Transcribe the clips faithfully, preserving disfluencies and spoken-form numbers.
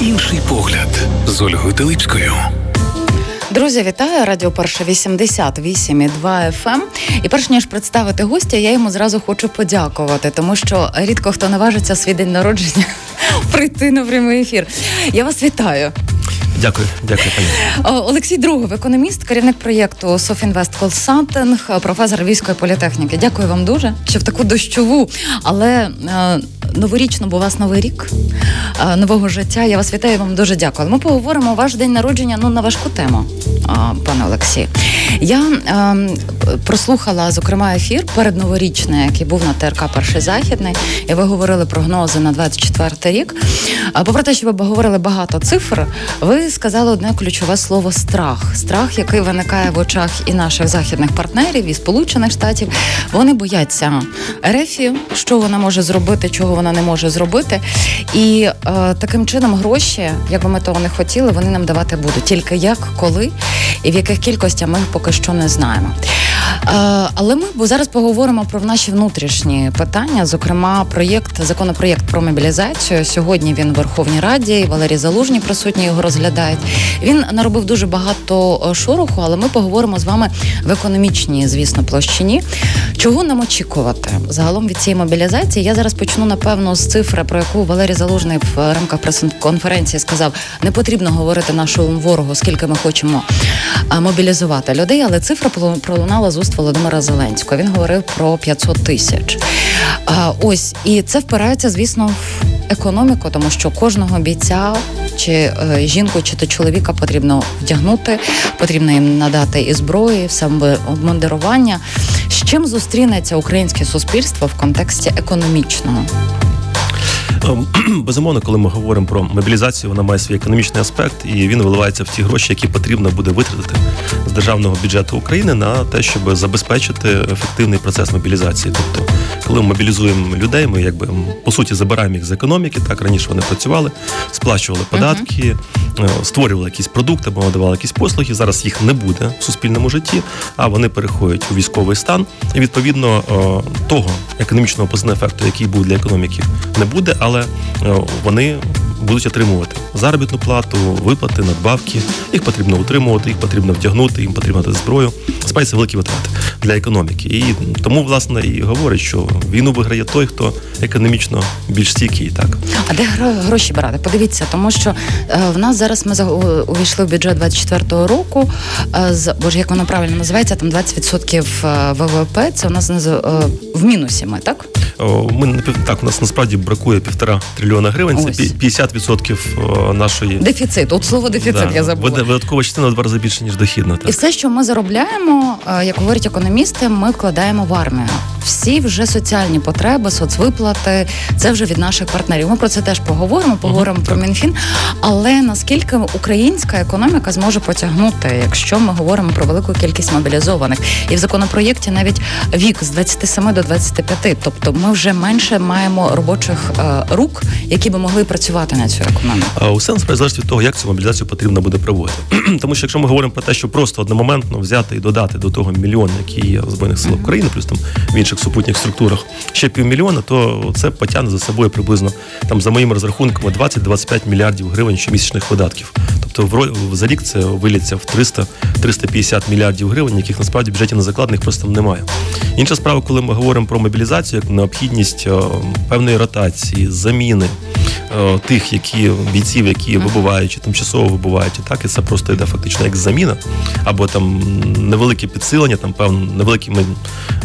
Інший погляд з Ольгою Телипською. Друзі, вітаю. Радіо Перше вісімдесят вісім і два еф ем. І перш ніж представити гостя, я йому зразу хочу подякувати, тому що рідко хто наважиться свій день народження прийти на прямий ефір. Я вас вітаю. Дякую, дякую, пані. Олексій Другов, економіст, керівник проєкту «Софтінвест консалтинг», професор Львівської політехніки. Дякую вам дуже, що в таку дощову, але новорічну, бо у вас новий рік, нового життя. Я вас вітаю, вам дуже дякую. Ми поговоримо ваш день народження, ну, на важку тему, пане Олексій. Я е, прослухала, зокрема, ефір передноворічний, який був на ТРК Перший Західний, і ви говорили прогнози на двадцять четвертий рік. Попри те, що ви говорили багато цифр, ви сказали одне ключове слово – страх. Страх, який виникає в очах і наших західних партнерів, і Сполучених Штатів. Вони бояться РФ, що вона може зробити, чого вона не може зробити. І е, таким чином гроші, як би ми того не хотіли, вони нам давати будуть. Тільки як, коли і в яких кількостях ми поки що не знаємо. Але ми зараз поговоримо про наші внутрішні питання, зокрема, проєкт, законопроєкт про мобілізацію. Сьогодні він в Верховній Раді, Валерій Залужний присутній, його розглядають. Він наробив дуже багато шороху, але ми поговоримо з вами в економічній, звісно, площині. Чого нам очікувати загалом від цієї мобілізації? Я зараз почну, напевно, з цифри, про яку Валерій Залужний в рамках прес-конференції сказав, не потрібно говорити нашому ворогу, скільки ми хочемо мобілізувати людей, але цифра пролунала з уст Володимира Зеленського. Він говорив про п'ятсот тисяч. А, ось, і це впирається, звісно, в економіку, тому що кожного бійця, чи е, жінку, чи то чоловіка потрібно вдягнути, потрібно їм надати і зброї, і все обмундирування. З чим зустрінеться українське суспільство в контексті економічного? Безумовно, коли ми говоримо про мобілізацію, вона має свій економічний аспект, і він виливається в ті гроші, які потрібно буде витратити з державного бюджету України на те, щоб забезпечити ефективний процес мобілізації. Тобто, коли ми мобілізуємо людей, ми якби по суті забираємо їх з економіки. Так раніше вони працювали, сплачували податки, uh-huh. створювали якісь продукти, або надавали якісь послуги. Зараз їх не буде в суспільному житті, а вони переходять у військовий стан. І відповідно того економічного позитивного ефекту, який був для економіки, не буде. Але вони будуть отримувати заробітну плату, виплати, надбавки. Їх потрібно утримувати, їх потрібно вдягнути, їм потрібно дати зброю. Спаються великі витрати для економіки. І тому, власне, і говорять, що війну виграє той, хто економічно більш стійкий. Так. А де гроші брати? Подивіться, тому що в нас зараз ми увійшли в бюджет двадцять четвертого року, з, боже, як воно правильно називається, там двадцять відсотків ВВП, це у нас в мінусі ми, так? Ми, так, у нас насправді бракує півтора трильйона гривень, ось. Це п'ятдесят відсотків нашої... Дефіцит, от слово дефіцит да. я забула. Видаткова частина в два рази більше, ніж дохідна. Так. І все, що ми заробляємо, як говорять економісти, ми вкладаємо в армію. Всі вже соціальні потреби, соцвиплати, це вже від наших партнерів. Ми про це теж поговоримо, поговоримо uh-huh, про так. Мінфін. Але наскільки українська економіка зможе потягнути, якщо ми говоримо про велику кількість мобілізованих? І в законопроєкті навіть вік з двадцяти семи до двадцяти п'яти, тобто ми вже менше маємо робочих е, рук, які би могли працювати на цю економіку. Усе насправді залежить від того, як цю мобілізацію потрібно буде проводити. Тому що якщо ми говоримо про те, що просто одномоментно взяти і додати до того мільйон, який є в Збройних силах України, плюс там в інших супутніх структурах ще півмільйона, то це потягне за собою приблизно, там, за моїми розрахунками, двадцять-двадцять п'ять мільярдів гривень щомісячних видатків. Тобто за рік це виліться в триста-триста п'ятдесят мільярдів гривень, яких насправді в бюджеті на закладних просто немає. Інша справа, коли ми говоримо про мобілізацію, як необхідність певної ротації, заміни тих, які бійців, які вибувають, чи тимчасово вибувають, і так, і це просто йде фактично як заміна, або там невелике підсилення, там певно невеликими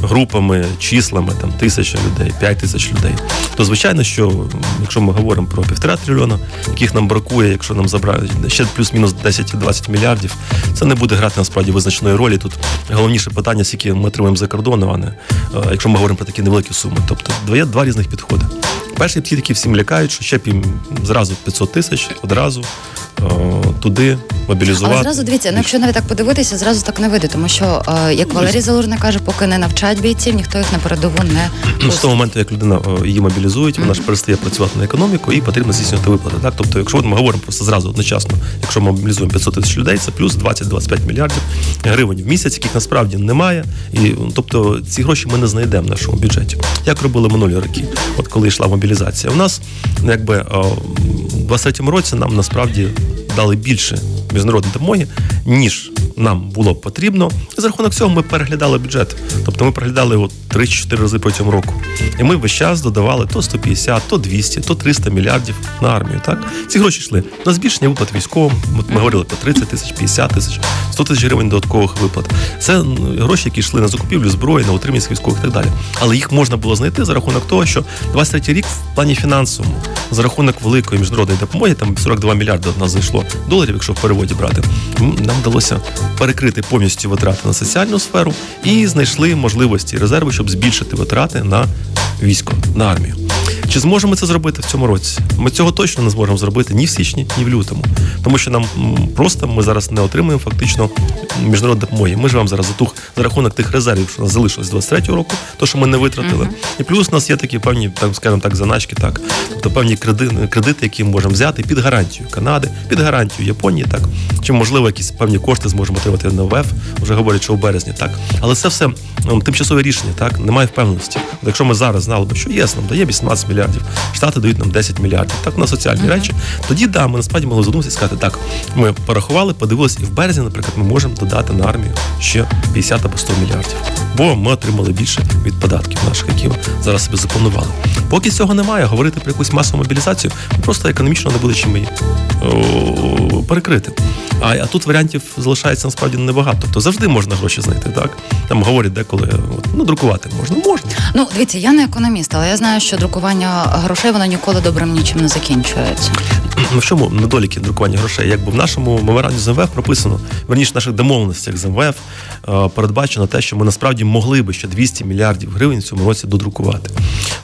групами, числами, там тисяча людей, п'ять тисяч людей. То звичайно, що якщо ми говоримо про півтора трильйона, яких нам бракує, якщо нам забирають ще плюс-мінус десять-двадцять мільярдів, це не буде грати насправді визначної ролі. Тут головніше питання, скільки ми отримуємо за кордоном, а не якщо ми говоримо про такі невеликі суми. Тобто є два різних підходи. Перший підхід, який всім лякають, що ще пім зразу п'ятсот тисяч, одразу туди мобілізувати. Але зразу, дивіться, ну, якщо навіть так подивитися, зразу так не вийде, тому що, як Валерій Залужний каже, поки не навчать бійців, ніхто їх на передову не пустить. З того моменту, як людина її мобілізують, вона mm-hmm. ж перестає працювати на економіку і потрібно здійснювати виплати. Так? Тобто, якщо ми говоримо просто зразу одночасно, якщо ми мобілізуємо п'ятсот тисяч людей, це плюс двадцять-двадцять п'ять мільярдів гривень в місяць, яких насправді немає. І, тобто, ці гроші ми не знайдемо в нашому бюджеті. Як робили минулі роки, от коли йшла мобілізація. У нас, якби, двадцять третьому році нам насправді дали більше міжнародної допомоги, ніж нам було потрібно. І за рахунок цього ми переглядали бюджет. Тобто ми переглядали його три-чотири рази протягом року. І ми весь час додавали то сто п'ятдесят, то двісті, то триста мільярдів на армію. Так? Ці гроші йшли на збільшення виплат військовим. Ми говорили по тридцять тисяч, п'ятдесят тисяч, сто тисяч гривень додаткових виплат. Це гроші, які йшли на закупівлю зброї, на утримання військових і так далі. Але їх можна було знайти за рахунок того, що двадцять третій рік в плані фінансовому, за рахунок великої міжнародної допомоги, там сорок два мільярди до нас зайшло доларів, якщо в переводі брати, нам вдалося перекрити повністю витрати на соціальну сферу і знайшли можливості, резерви, щоб збільшити витрати на військо, на армію. Чи зможемо це зробити в цьому році? Ми цього точно не зможемо зробити ні в січні, ні в лютому. Тому що нам просто, ми зараз не отримуємо фактично міжнародної допомоги. Ми живемо зараз за, тух, за рахунок тих резервів, що у нас залишилось з двадцять третього року, то, що ми не витратили. Uh-huh. І плюс у нас є такі певні, так, скажімо так, заначки, так. Тобто певні кредити, кредити, які ми можемо взяти під гарантію Канади, під гарантію Японії, так. Чи, можливо, якісь певні кошти зможемо отримати на ВФ, вже говорять, що у березні, так. Але це все тимчасове рішення, так, немає впевненості. Якщо ми зараз знали б, що ЄС нам дає вісімнадцять мільярдів, Штати дають нам десять мільярдів, так, на соціальні uh-huh. речі, тоді, да, ми насправді могли задуматися і сказати, так, ми порахували, подивилися, і в березні, наприклад, ми можемо додати на армію ще п'ятдесят або сто мільярдів. Бо ми отримали більше від податків наших, які зараз себе запланували. Поки цього немає, говорити про якусь масову мобілізацію просто економічно не буде чим її перекрити. А, а тут варіантів залишається насправді небагато. Тобто завжди можна гроші знайти, так? Там говорять деколи, ну, друкувати можна. Можна. Ну, дивіться, я не економіст, але я знаю, що друкування грошей, воно ніколи добрим нічим не закінчується. Ну, в чому недоліки друкування грошей? Якби в нашому меморандумі з МВФ прописано, верніше, в наших домовленостях з МВФ передбачено те, що ми насправді могли би ще двісті мільярдів гривень в цьому році додрукувати.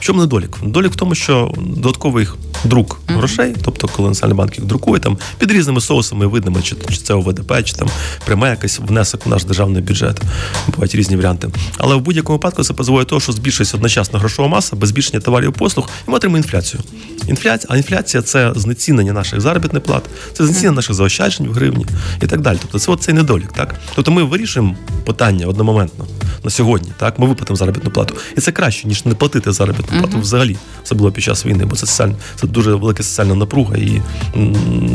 В чому недолік? Недолік в тому, що додатковий друк mm-hmm. грошей, тобто коли Національний банк їх друкує, там під різними соусами видними, чи, чи це ОВДП, чи там пряме якийсь внесок у наш державний бюджет. Бувають різні варіанти. Але в будь-якому випадку це призводить до того, що збільшується одночасно грошова маса, без збільшення товарів і послуг, і ми отримуємо інфляцію. Інфляція, а інфляція – це знецінення наших заробітних плат, це знецінення наших заощаджень в гривні і так далі. Тобто це оцей недолік, так? Тобто ми вирішуємо питання одномоментно на сьогодні, так? Ми виплатимо заробітну плату. І це краще, ніж не платити заробітну плату uh-huh. взагалі. Це було під час війни, бо це, соціаль... це дуже велика соціальна напруга і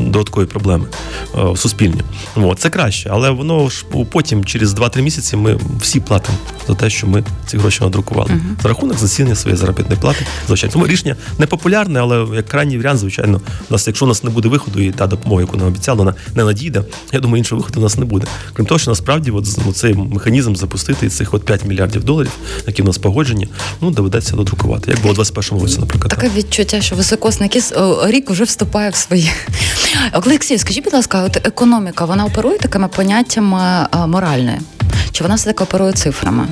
додаткові проблеми е, суспільні. О, це краще, але воно ж потім, через два-три місяці, ми всі платимо за те, що ми ці гроші надрукували. Uh-huh. За рахунок знецінення своєї заробітної плати. Тому рішення непопулярне, але як крайній варіант, звичайно, у нас, якщо у нас не буде виходу, і та допомога, яку нам обіцяли, вона не надійде, я думаю, іншого виходу у нас не буде. Крім того, що насправді от, от цей механізм запустити, цих от п'ять мільярдів доларів, які в нас погоджені, ну, доведеться додрукувати. Як було у двадцять першому році, наприклад. Таке так. відчуття, що високосник рік вже вступає в свої. Олексій, скажіть, будь ласка, от економіка, вона оперує такими поняттями моральне? Чи вона все-таки оперує цифрами?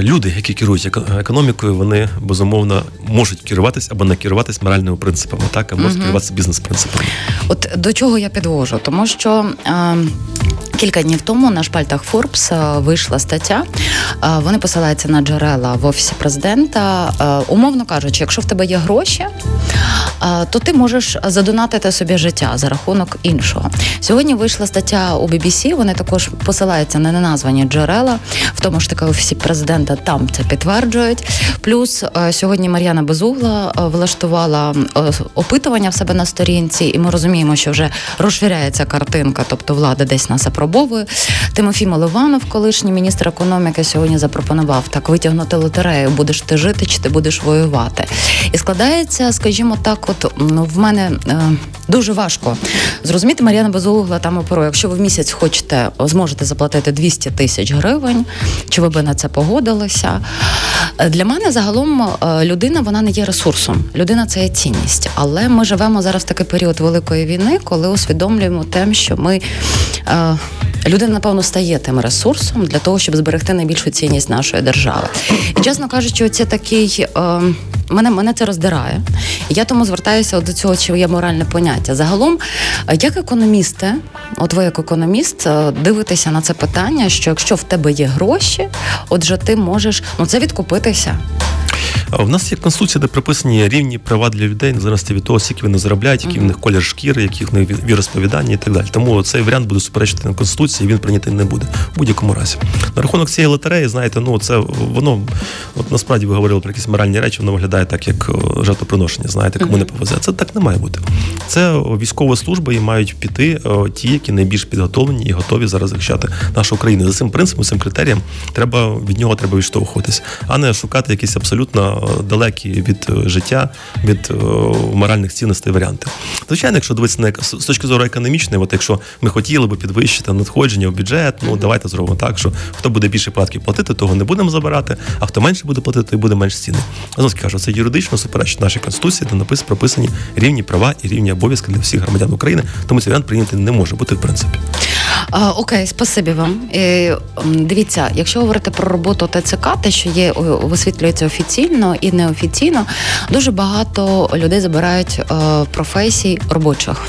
Люди, які керують економікою, вони, безумовно, можуть керуватися або не керуватися моральними принципами, так, а можуть угу. керуватися бізнес-принципами. От до чого я підвожу? Тому що е- кілька днів тому на шпальтах Форбс вийшла стаття. Е- вони посилаються на джерела в Офісі Президента. Е- умовно кажучи, якщо в тебе є гроші, е- то ти можеш задонатити собі життя за рахунок іншого. Сьогодні вийшла стаття у бі бі сі, вони також посилаються на неназвані джерела, в тому ж таки Офісі Президента, там це підтверджують. Плюс сьогодні Мар'яна Безугла влаштувала опитування в себе на сторінці, і ми розуміємо, що вже розширяється картинка, тобто влада десь нас апробовує. Тимофій Милованов, колишній міністр економіки, сьогодні запропонував так витягнути лотерею, будеш ти жити чи ти будеш воювати. І складається, скажімо так, от ну, в мене е, дуже важко зрозуміти, Мар'яна Безугла там оперує. Якщо ви в місяць хочете, зможете заплатити двісті тисяч гривень, чи ви би на це погодилися. Для мене загалом людина, вона не є ресурсом. Людина – це є цінність. Але ми живемо зараз в такий період великої війни, коли усвідомлюємо те, що ми... Е- Людина, напевно, стає тим ресурсом для того, щоб зберегти найбільшу цінність нашої держави. І, чесно кажучи, оце такий... Е, мене, мене це роздирає. І я тому звертаюся до цього, чи є моральне поняття. Загалом, як економісти, от ви як економіст, дивитеся на це питання, що якщо в тебе є гроші, отже ти можеш... Ну, це відкупитися. В нас є Конституція, де прописані рівні права для людей, незалежно від того, скільки вони заробляють, який в них колір шкіри, які в них віросповідання і так далі. Тому цей варіант буде суперечити на Конституції, він прийнятий не буде в будь-якому разі. На рахунок цієї лотереї, знаєте, ну це воно от насправді ви говорили про якісь моральні речі, воно виглядає так, як жертвоприношення, знаєте, кому не повезе. Це так не має бути. Це військова служба і мають піти ті, які найбільш підготовлені і готові зараз захищати нашу країну. За цим принципом, цим критерієм треба від нього треба відштовхуватись, а не шукати якісь абсолютно далекі від життя, від моральних цінностей варіанти. Звичайно, якщо дивитися на з точки зору економічної, от якщо ми хотіли би підвищити надходження в бюджет, ну давайте зробимо так, що хто буде більше податків платити, того не будемо забирати, а хто менше буде платити, той буде менш цінний. Знову кажу, це юридично суперечить нашій Конституції, де написано прописані рівні права і рівні обов'язки для всіх громадян України, тому цей варіант прийняти не може бути в принципі. А, окей, спасибі вам. Е, дивіться, якщо говорити про роботу ТЦК, те, що є, висвітлюється офіційно і неофіційно, дуже багато людей забирають е, професій робочих.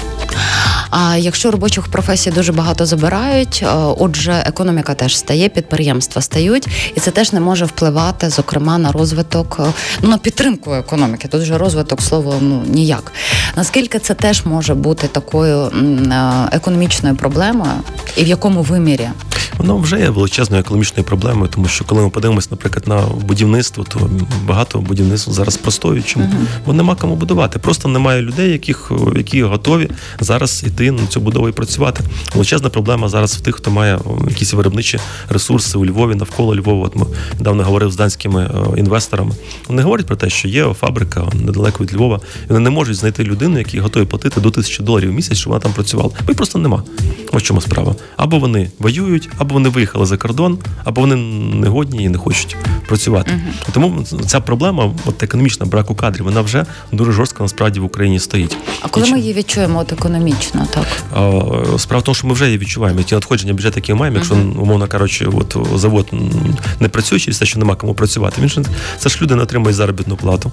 А якщо робочих професій дуже багато забирають, отже, економіка теж стає, підприємства стають, і це теж не може впливати, зокрема, на розвиток, ну, на підтримку економіки. Тут же розвиток, слово, ну, ніяк. Наскільки це теж може бути такою економічною проблемою і в якому вимірі? Воно вже є величезною економічною проблемою, тому що коли ми подивимось, наприклад, на будівництво, то багато будівництва зараз простоює. Чому? Uh-huh. Бо нема кому будувати. Просто немає людей, яких, які готові зараз йти на цю будову і працювати. Величезна проблема зараз в тих, хто має якісь виробничі ресурси у Львові, навколо Львова. От ми недавно говорив з данськими інвесторами. Вони говорять про те, що є фабрика недалеко від Львова, і вони не можуть знайти людину, яка готові платити до тисячі доларів в місяць, щоб вона там працювала. Бо їх просто нема. Ось чому справа. Або вони воюють, або вони виїхали за кордон, або вони не годні і не хочуть працювати. Uh-huh. Тому ця проблема, от економічна, браку кадрів, вона вже дуже жорстко насправді в Україні стоїть. А коли і ми її відчуємо от економічно, так? Справа в тому, що ми вже її відчуваємо. Ті надходження бюджету, які ми маємо, якщо, uh-huh. умовно кажучи, от завод не працює через те, що нема кому працювати. Він ж, це ж люди не отримують заробітну плату,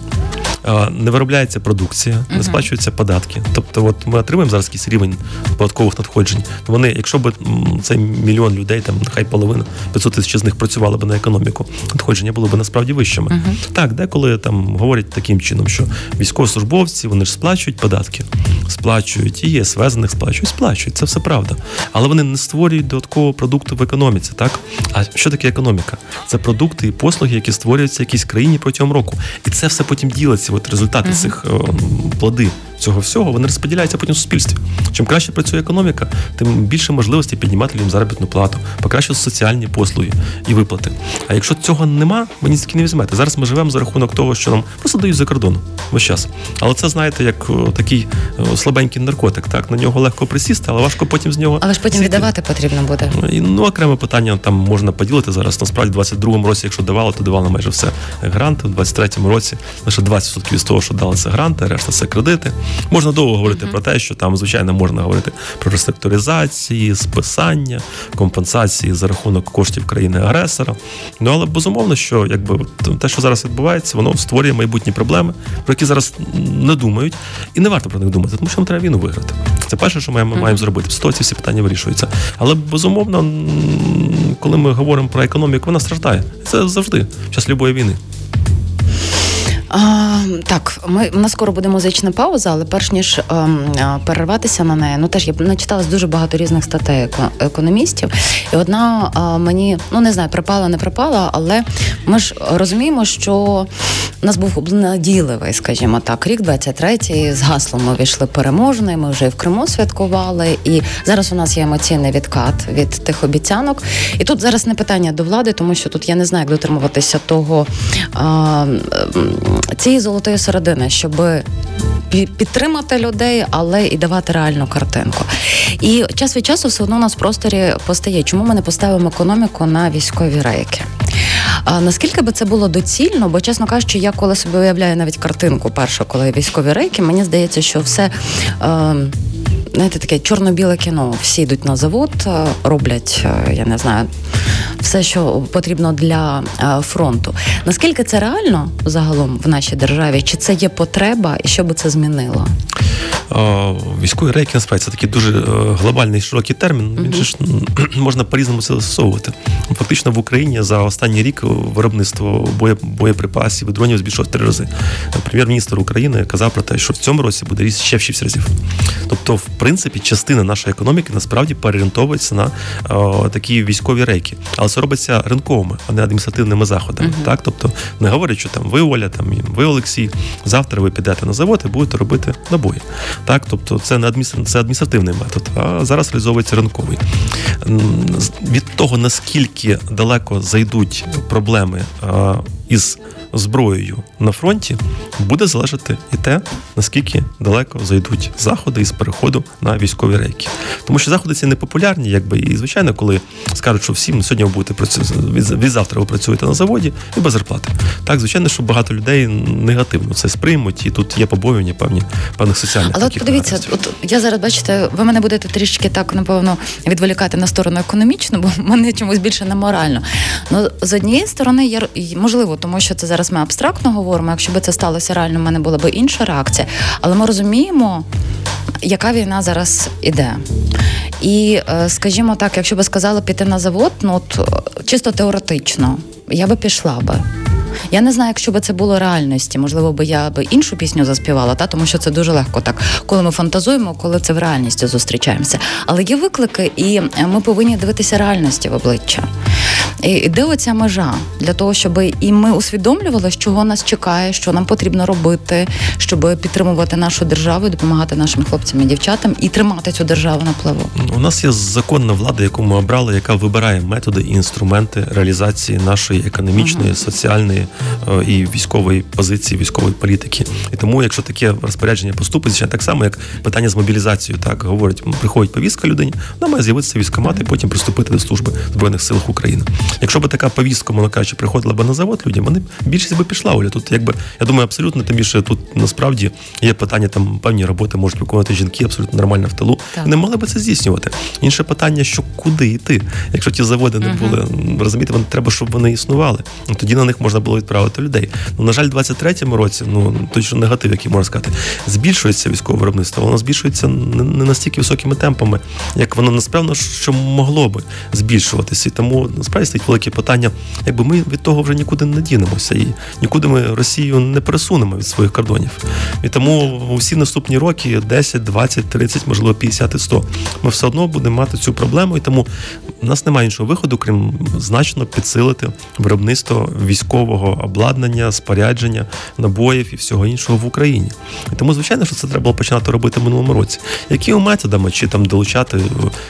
не виробляється продукція, uh-huh. не сплачуються податки. Тобто от ми отримуємо зараз якийсь рівень податкових надходжень. Вони, якщо б цей мільйон людей, там, нехай половина, п'ятсот тисяч з них працювали б на економіку, надходження було б насправді вищими. Uh-huh. Так, деколи там говорять таким чином, що військовослужбовці, вони ж сплачують податки, сплачують, і ЄСВ за них сплачують, сплачують, це все правда. Але вони не створюють додаткового продукту в економіці, так? А що таке економіка? Це продукти і послуги, які створюються в якійсь країні протягом року. І це все потім ділиться, от результати uh-huh. цих о, плоди цього всього, вони розподіляються потім в суспільстві. Чим краще працює економіка, тим більше можливості піднімати людям заробітну плату, покращити соціальні послуги і виплати. А якщо цього нема, ви ніскільки не візьмете. Зараз ми живемо за рахунок того, що нам просто дають за кордону весь час. Але це, знаєте, як такий слабенький наркотик, так? На нього легко присісти, але важко потім з нього... Але ж потім сісти. Віддавати потрібно буде. І, ну, окреме питання там можна поділити зараз. Насправді, в двадцять другому році, якщо давали, то давали майже все гранти. В двадцять третьому році лише двадцять відсотків з того, що дали, це гранти, решта це кредити. Можна довго говорити mm-hmm. про те, що там, звичайно, можна говорити про реструктуризації, списання, компенсації за рахунок коштів країни-агресора. Ну, але безумовно, що якби те, що зараз відбувається, воно створює майбутні проблеми, про які зараз не думають. І не варто про них думати, тому що нам треба війну виграти. Це перше, що ми маємо mm-hmm. зробити. В ситуації всі питання вирішуються. Але, безумовно, коли ми говоримо про економіку, вона страждає. Це завжди, в час любої війни. А, так, ми у нас скоро буде музична пауза, але перш ніж а, перерватися на неї, ну теж я начиталась дуже багато різних статей економістів, і одна а, мені, ну не знаю, припала, не припала, але ми ж розуміємо, що у нас був надійливий, скажімо так, рік двадцять третій, з гаслом ми вийшли переможний, ми вже і в Криму святкували, і зараз у нас є емоційний відкат від тих обіцянок. І тут зараз не питання до влади, тому що тут я не знаю, як дотримуватися того... А, цієї золотої середини, щоб підтримати людей, але і давати реальну картинку. І час від часу все одно у нас в просторі постає, чому ми не поставимо економіку на військові рейки. А наскільки би це було доцільно, бо, чесно кажучи, я коли собі уявляю навіть картинку першу, коли військові рейки, мені здається, що все... Е- Знаєте, таке чорно-біле кіно. Всі йдуть на завод, роблять, я не знаю, все, що потрібно для фронту. Наскільки це реально загалом в нашій державі? Чи це є потреба і що би це змінило? військовий реєкінспект. Це такий дуже глобальний, широкий термін. Він же ж можна по-різному це застосовувати. Фактично в Україні за останній рік виробництво боєприпасів і дронів збільшилось в три рази. Прем'єр-міністр України казав про те, що в цьому році буде ріст ще в шість разів. Тобто, в принципі, частина нашої економіки насправді переорієнтовується на о, такі військові рейки. Але це робиться ринковими, а не адміністративними заходами. Uh-huh. Так? Тобто, не говорять, що там ви, Оля, там ви, Олексій, завтра ви підете на завод і будете робити набої. Так? Тобто, це не адміністративний, це адміністративний метод, а зараз реалізовується ринковий. Від того, наскільки далеко зайдуть проблеми а, із зброєю на фронті, буде залежати і те, наскільки далеко зайдуть заходи із переходу на військові рейки. Тому що заходи ці непопулярні, якби, і, звичайно, коли скажуть, що всім сьогодні ви будете працювати, від завтра ви працюєте на заводі і без зарплати. Так, звичайно, що багато людей негативно це сприймуть, і тут є побоювання певні, певних соціальних. Але от подивіться, от я зараз, бачите, ви мене будете трішки так, напевно, відволікати на сторону економічну, бо мене чомусь більше на моральну. Ну, з однієї сторони, я, можливо, тому що це зараз ми абстрактно говоримо, якщо б це сталося реально, в мене була б інша реакція. Але ми розуміємо, яка війна зараз іде. І, скажімо так, якщо б сказали піти на завод, ну от чисто теоретично, я би пішла би. Я не знаю, якщо б це було реальності, можливо, би я би іншу пісню заспівала, та тому що це дуже легко так, коли ми фантазуємо, коли це в реальності зустрічаємося. Але є виклики, і ми повинні дивитися реальності в обличчя. І де оця межа? Для того, щоб і ми усвідомлювали, чого нас чекає, що нам потрібно робити, щоб підтримувати нашу державу, допомагати нашим хлопцям і дівчатам і тримати цю державу на плаву. У нас є законна влада, яку ми обрали, яка вибирає методи і інструменти реалізації нашої економічної, ага. соціальної і військової позиції, військової політики. І тому, якщо таке розпорядження поступить, звичайно, так само, як питання з мобілізацією, так, говорять, приходить повістка людині, вона має з'явитися військкомат і потім приступити до служби в Збройних силах України. Якщо б така повістка, мовно кажучи, приходила б на завод людям, вони більшість би пішла, Оля. Тут, якби, я думаю, абсолютно, тим більше тут насправді є питання, там певні роботи можуть виконувати жінки абсолютно нормально в тилу. Так. Не могли б це здійснювати. Інше питання, що куди йти? Якщо ті заводи не були, uh-huh. розумієте, вони, треба, щоб вони існували. Ну, тоді на них можна було відправити людей. Ну, на жаль, в двадцять третьому році, ну, точно негатив, який можна сказати, збільшується військове виробництво, воно збільшується не настільки високими темпами, як воно насправді, що могло би збільшуватися. І тому, насправді, стоїть велике питання, якби ми від того вже нікуди не дінемося, і нікуди ми Росію не пересунемо від своїх кордонів. І тому усі наступні роки десять, двадцять, тридцять, можливо, п'ятдесят і сто. Ми все одно будемо мати цю проблему, і тому в нас немає іншого виходу, крім значно підсилити виробництво військового обладнання, спорядження, набоїв і всього іншого в Україні. І тому, звичайно, що це треба було починати робити в минулому році. Якими методами, чи там долучати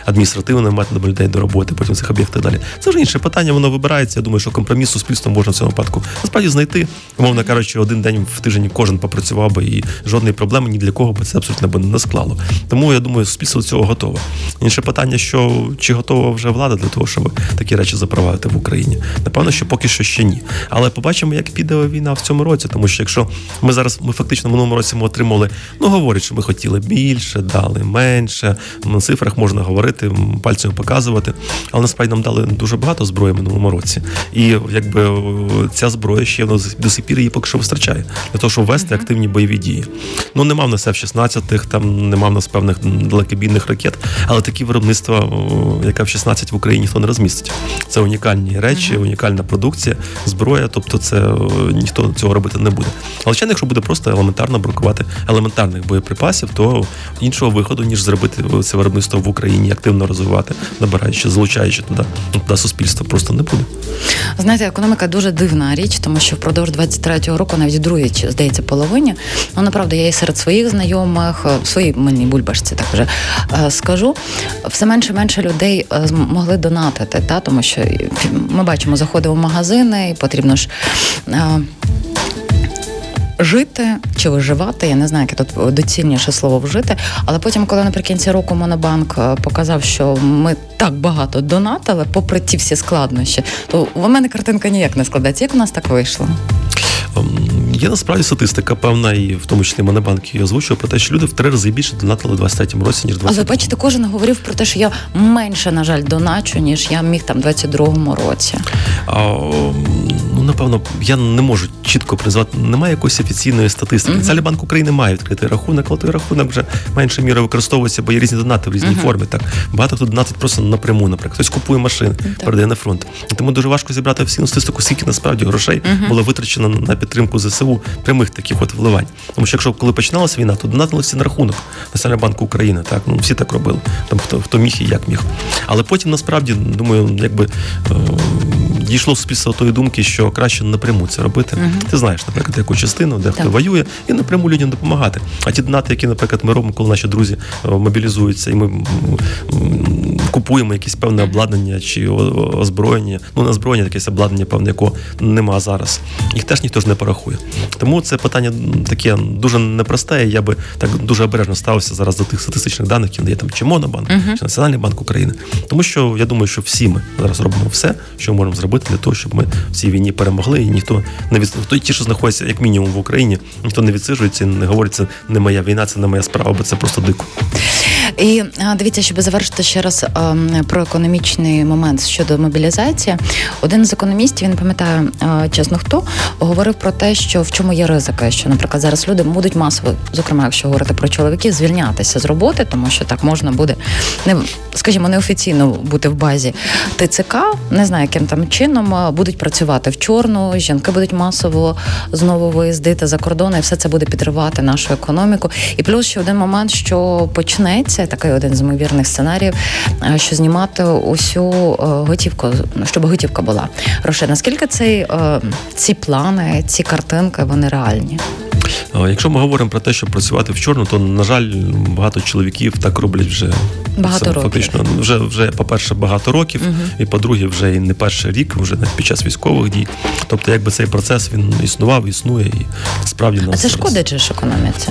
адміністративними методами людей до роботи, потім цих об'єктів далі. Це вже інше питання, воно вибирається. Я думаю, що компроміс суспільства можна в цьому випадку насправді знайти. Умовно кажучи, один день в тиждень кожен попрацював би, і жодної проблеми ні для кого би це абсолютно би не склало. Тому, я думаю, суспільство до цього готове. Інше питання, що чи готова вже влада для того, щоб такі речі запровадити в Україні. Напевно, що поки що ще ні. Але побачимо, як піде війна в цьому році, тому що якщо ми зараз, ми фактично в минулому році ми отримали, ну, говорять, що ми хотіли більше, дали менше, на цифрах можна говорити, пальцем показувати, але насправді нам дали дуже багато зброї в минулому році. І якби ця зброя ще до сих пір її поки що вистачає для того, щоб вести активні бойові дії. Ну, нема в нас еф шістнадцять, там нема в нас певних далекобійних ракет, але такі виробництва, яка еф шістнадцять в Україні ніхто не розмістить. Це унікальні речі, унікальна продукція, зброя, тобто це ніхто цього робити не буде. Але ще, якщо буде просто елементарно бракувати елементарних боєприпасів, то іншого виходу, ніж зробити це виробництво в Україні, активно розвивати, набираючи, залучаючи туди, туди суспільство, просто не буде. Знаєте, економіка дуже дивна річ, тому що впродовж двадцять третього року, навіть другій, здається, половині, ну, направду, я і серед своїх знайомих, в своїй мильній бульбашці, так вже скажу, все менше-менше людей могли донатити, та, тому що ми бачимо, заходимо в магазини, і потрібно ж жити чи виживати, я не знаю, яке тут доцільніше слово «вжити», але потім, коли наприкінці року Монобанк показав, що ми так багато донатили, попри ті всі складнощі, то в мене картинка ніяк не складається. Як у нас так вийшло? Є насправді статистика певна, і в тому числі Монобанк її озвучував, про те, що люди в три рази більше донатили в двадцять третьому році, ніж в двадцять другому. Але, бачите, кожен говорив про те, що я менше, на жаль, доначу, ніж я міг там в двадцять другому році. А, напевно, я не можу чітко призвати, немає якоїсь офіційної статистики. Національний uh-huh. банк України має відкритий рахунок, але той рахунок вже менше міри використовується, бо є різні донати в різній uh-huh. формі. Так багато хто донатить просто напряму, наприклад. Хтось купує машин, uh-huh. передає на фронт. І тому дуже важко зібрати офіційну статистику, скільки насправді грошей uh-huh. було витрачено на підтримку ЗСУ прямих таких от вливань. Тому що якщо коли починалася війна, то донатили всі на рахунок Національного банку України. Так, ну всі так робили. Там хто хто міг і як міг. Але потім насправді думаю, якби. Дійшло суспільство тої думки, що краще напряму це робити. Uh-huh. Ти знаєш, наприклад, яку частину, де так. хто воює, і напряму людям допомагати. А ті донати, які, наприклад, ми робимо, коли наші друзі мобілізуються, і ми купуємо якесь певне обладнання чи озброєння, ну не озброєння, таке обладнання, певне, якого нема зараз. Їх теж ніхто ж не порахує. Тому це питання таке дуже непросте, і я би так дуже обережно ставився зараз до тих статистичних даних, які надає там чи Монобанк, uh-huh. чи Національний банк України. Тому що я думаю, що всі ми зараз робимо все, що можемо зробити. Для того, щоб ми в цій війні перемогли, і ніхто не від... ті, що знаходяться як мінімум в Україні, ніхто не відсиджується, не говорить, це не моя війна, це не моя справа, бо це просто дико. І дивіться, щоб завершити ще раз про економічний момент щодо мобілізації. Один з економістів, він пам'ятає чесно хто, говорив про те, що в чому є ризики, що, наприклад, зараз люди будуть масово, зокрема, якщо говорити про чоловіків, звільнятися з роботи, тому що так можна буде, не, скажімо, неофіційно бути в базі ТЦК, не знаю, яким там чином, будуть працювати в чорну, жінки будуть масово знову виїздити за кордон, і все це буде підривати нашу економіку. І плюс ще один момент, що почнеться, такий один з ймовірних сценаріїв, що знімати усю готівку, щоб готівка була. Грошей. Наскільки цей, ці плани, ці картинки, вони реальні? Якщо ми говоримо про те, щоб працювати в чорну, то, на жаль, багато чоловіків так роблять вже багато років. Фактично. Вже, вже, по-перше, багато років, угу. і, по-друге, вже і не перший рік, вже під час військових дій. Тобто, якби цей процес, він існував, існує, і справді нас... А це шкодить же ж економіці?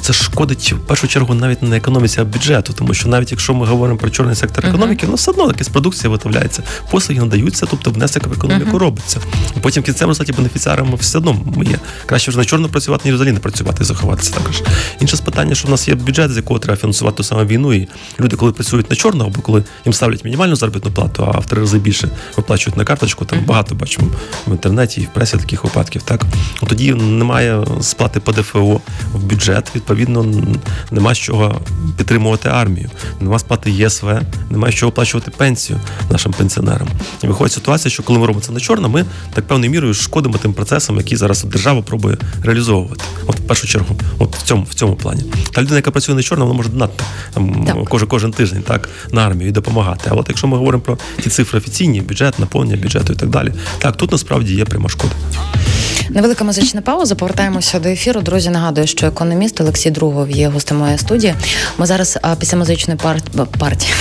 Це шкодить, в першу чергу, навіть не економіці, а бюджету, тому що навіть якщо ми говоримо про чорний сектор економіки, угу. ну, все одно якась продукція виготовляється, послуги надаються, тобто внесок в економіку угу. робиться. І потім, в кінцевому результаті, бенефіціарами все одно є. Краще вже на чорну працювати, ніж взагалі не працювати і заховатися також. Інше питання, що в нас є бюджет, з якого треба фінансувати ту саму війну, і люди, коли працюють на чорно, або коли їм ставлять мінімальну заробітну плату, а в три рази більше виплачують на карточку, там багато бачимо в інтернеті і в пресі таких випадків, так? Тоді немає сплати ПДФО в бюджет, відповідно, нема з чого підтримувати армію, нема сплати ЄСВ, немає з чого оплачувати пенсію нашим пенсіонерам. І виходить ситуація, що коли ми робимо це на чорно, ми так певною мірою шкодимо тим процесам, які зараз держава пробує реалізувати. От в першу чергу, от в цьому в цьому плані. Та людина, яка працює на чорно, вона може донатити кожен кожен тиждень так на армію і допомагати. А от якщо ми говоримо про ті цифри офіційні, бюджет, наповнення бюджету і так далі, так тут насправді є пряма шкода. Невелика музична пауза. Повертаємося до ефіру. Друзі, нагадую, що економіст Олексій Другов є гостем моєї студії. Ми зараз після музичної пар... партії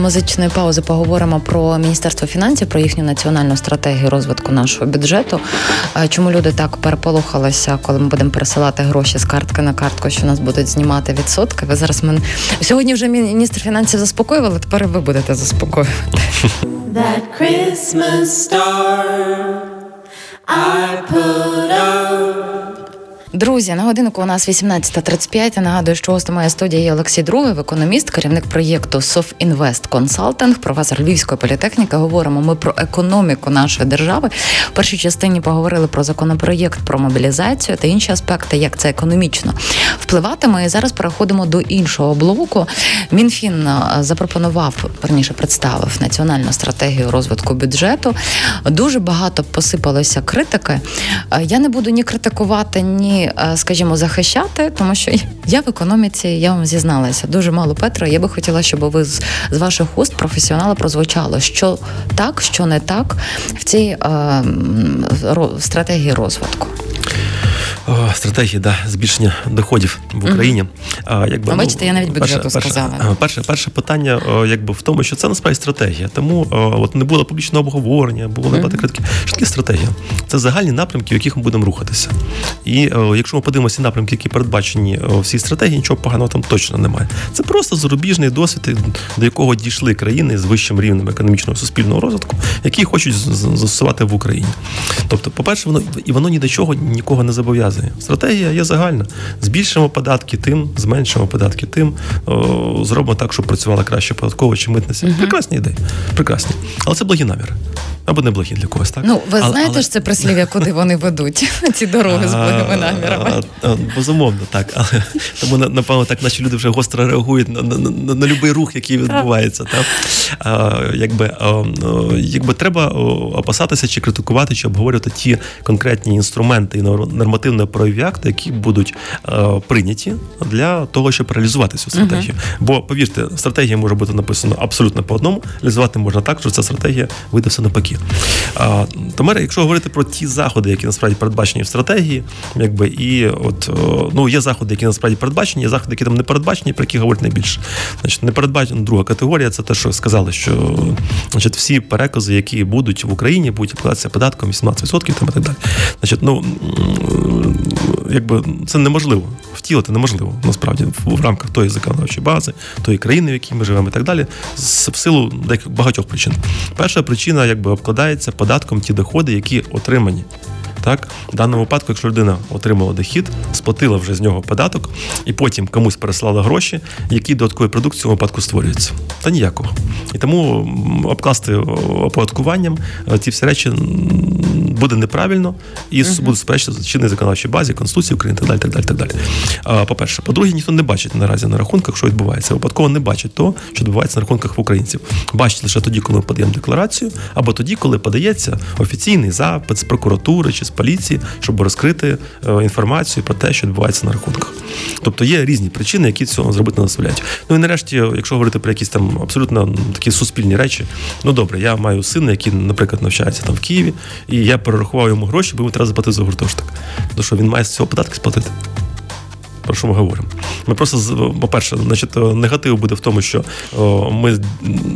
музичної паузи поговоримо про Міністерство фінансів, про їхню національну стратегію розвитку нашого бюджету. Чому люди так переполохалися, коли ми будемо пересилати гроші з картки на картку, що нас будуть знімати відсотки? Ви зараз мен... сьогодні вже міністр фінансів заспокоювали, тепер ви будете заспокоювати. That Christmas star I put up. Друзі, на годинку у нас вісімнадцята тридцять п'ять. Я нагадую, що гостем моєї студії є Олексій Другов, економіст, керівник проєкту «Софтінвест консалтинг», професор Львівської політехніки. Говоримо ми про економіку нашої держави. В першій частині поговорили про законопроєкт про мобілізацію та інші аспекти, як це економічно впливатиме. І зараз переходимо до іншого блоку. Мінфін запропонував, верніше, представив національну стратегію розвитку бюджету. Дуже багато посипалося критики. Я не буду ні критикувати, ні, скажімо, захищати, тому що я в економіці, я вам зізналася, дуже мало Петро, я би хотіла, щоб ви з, з ваших уст, професіонала, прозвучало, що так, що не так в цій е, ро, стратегії розвитку. Стратегії, да, збільшення доходів в Україні. Mm-hmm. Якби, ну, бачите, я навіть бюджету перше, сказала. Перше, перше, перше питання якби в тому, що це насправді стратегія. Тому от не було публічного обговорення, було mm-hmm. небагато критики. Що таке стратегія? Це загальні напрямки, в яких ми будемо рухатися. І якщо ми подивимося напрямки, які передбачені в цій стратегії, нічого поганого там точно немає. Це просто зарубіжний досвід, до якого дійшли країни з вищим рівнем економічного суспільного розвитку, які хочуть застосувати в Україні. Тобто, по-перше, воно і воно ні до чого нікого не зобов'язує. Стратегія є загальна. Збільшимо податки тим, зменшимо податки тим, о, зробимо так, щоб працювала краще податкова чи митниця. Uh-huh. Прекрасні ідеї. Прекрасні. Але це благі наміри. або неблагі для когось, так? Ну, ви але, знаєте але... ж це прислів'я, куди вони ведуть, ці дороги з благими намірами? Безумовно, так. Але тому, напевно, так наші люди вже гостро реагують на, на, на, на любий рух, який відбувається. Так? А, якби, а, якби треба опасатися, чи критикувати, чи обговорювати ті конкретні інструменти і нормативно-правові акти, які будуть а, прийняті для того, щоб реалізувати цю стратегію. Uh-huh. Бо, повірте, стратегія може бути написана абсолютно по одному, реалізувати можна так, що ця стратегія вийде все навпаки. Тому, якщо говорити про ті заходи, які насправді передбачені в стратегії, якби і от ну є заходи, які насправді передбачені, є заходи, які там не передбачені, про які говорять найбільше. Значить, не передбачена друга категорія, це те, що сказали, що значить, всі перекази, які будуть в Україні, будуть обкладатися податком вісімнадцять відсотків там і так далі. Значить, ну якби це неможливо втілити, неможливо насправді в рамках тої законодавчої бази, тої країни, в якій ми живемо, і так далі, в силу багатьох причин. Перша причина, якби обкладається податком ті доходи, які отримані. Так, в даному випадку, якщо людина отримала дохід, сплатила вже з нього податок, і потім комусь переслала гроші, які додаткові продукти в цьому випадку створюються. Та ніякого. І тому обкласти оподаткуванням ці всі речі буде неправильно і uh-huh. буде суперечити чинній законодавчій базі, Конституції України, так далі, так далі, так далі. А, по-перше. По-друге, ніхто не бачить наразі на рахунках, що відбувається. Випадково не бачить того, що відбувається на рахунках в українців. Бачить лише тоді, коли ми подаємо декларацію, або тоді, коли подається офіційний запит з прокуратури чи поліції, щоб розкрити е, інформацію про те, що відбувається на рахунках. Тобто є різні причини, які цього зробити не дозволяють. Ну і нарешті, якщо говорити про якісь там абсолютно такі суспільні речі, ну добре, я маю сина, який, наприклад, навчається там в Києві, і я перерахував йому гроші, бо йому треба заплатити за гуртожиток. Тому що він має з цього податки сплатити. Про що ми говоримо? Ми просто, по-перше, значить, негатив буде в тому, що о, ми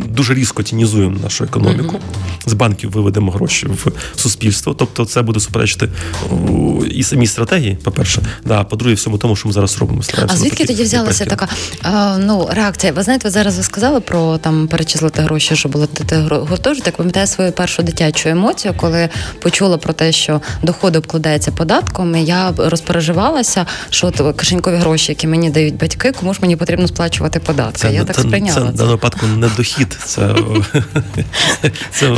дуже різко тінізуємо нашу економіку, mm-hmm. з банків виведемо гроші в суспільство, тобто це буде суперечити о, і самій стратегії, по-перше, да, по-друге, всьому тому, що ми зараз робимо. А звідки тоді взялася така а, ну, реакція? Ви знаєте, ви зараз ви сказали про там перечислити гроші, щоб платити гуртожиток. Пам'ятаю свою першу дитячу емоцію, коли почула про те, що доходи обкладаються податком, і я розпереживалася, що то кишенькові гроші, які мені дають батьки, кому ж мені потрібно сплачувати податки. Це, я це, так сприйняла. Це в даному випадку не дохід. Це, це,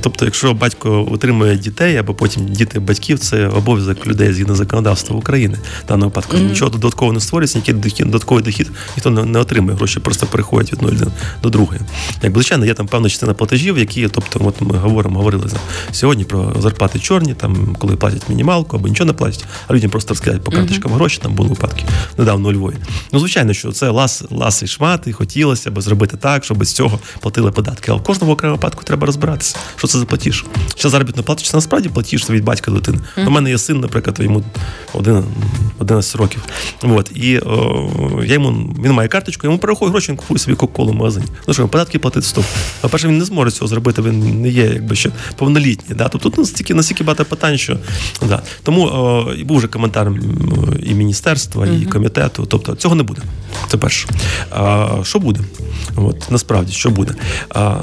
тобто, якщо батько утримує дітей, або потім діти батьків, це обов'язок людей згідно законодавства України. В даному випадку mm-hmm. нічого додатково не створюється, ніякий додатковий дохід ніхто не, не отримує. Гроші просто переходять від одної людини до другої. Як звичайно, є там певна частина платежів, які, тобто, от ми говоримо, говорили сьогодні про зарплати чорні, там, коли платять мінімалку, або нічого не платять, а людям просто розкидають по карточкам mm-hmm. гроші. Там були випадки недавно у Львові. Ну, звичайно, що це лас, лас і шмат, і хотілося б зробити так, щоб з цього платили податки. Але в кожному окремому випадку треба розбиратися, що це за платіж. Ще заробітна плата, чи це насправді платіж від батька до дитини. Mm-hmm. У мене є син, наприклад, йому одинадцять років. От. І о, я йому, він має карточку, йому перерахує гроші, він купує собі кока-колу в магазині. Ну що, податки платить стоп. А перше, він не зможе цього зробити, він не є якби ще повнолітній. Да? Тобто тут настільки, настільки багато питань, що... Да. Тому о, і був вже коментар і міністерства, uh-huh. і комітету. Тобто цього не буде. Це перше. А, що буде? От, насправді, що буде? А,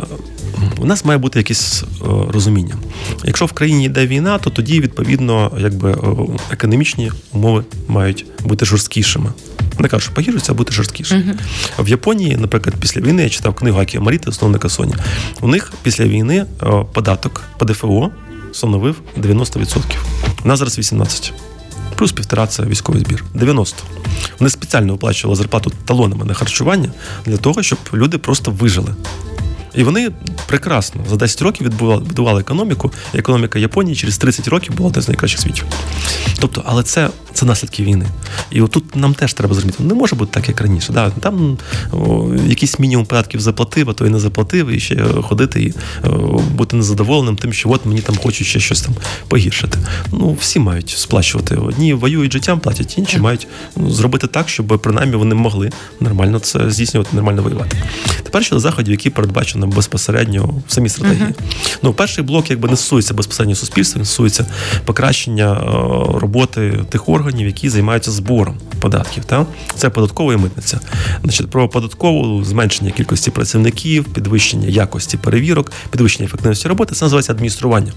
у нас має бути якесь о, розуміння. Якщо в країні йде війна, то тоді, відповідно, якби, о, економічні умови мають бути жорсткішими. Не кажу, що погіршуються, а бути жорсткішими. Uh-huh. В Японії, наприклад, після війни, я читав книгу Акіо Моріта, основника Соні, у них після війни о, податок П Д Ф О становив дев'яносто відсотків. У нас зараз вісімнадцять відсотків. Плюс півтора – це військовий збір. дев'яносто. Вони спеціально оплачували зарплату талонами на харчування для того, щоб люди просто вижили. І вони прекрасно за десять років відбудували економіку. Економіка Японії через тридцять років була одна з найкращих світів. Тобто, але це, це наслідки війни. І отут нам теж треба зрозуміти, не може бути так, як раніше. Да, там о, якийсь мінімум податків заплатив, а то і не заплатив, і ще ходити і о, бути незадоволеним тим, що от мені там хочуть ще щось там погіршити. Ну, всі мають сплачувати. Одні воюють життям, платять, інші мають ну, зробити так, щоб принаймні вони могли нормально це здійснювати, нормально воювати. Тепер щодо заходів, які передбачено безпосередньо в самій стратегії. Uh-huh. Ну, перший блок якби не стосується безпосередньо суспільства, він стосується покращення е, роботи тих органів, які займаються збором податків. Та? Це податкова і митниця. Значить, про податкову зменшення кількості працівників, підвищення якості перевірок, підвищення ефективності роботи, це називається адміністрування.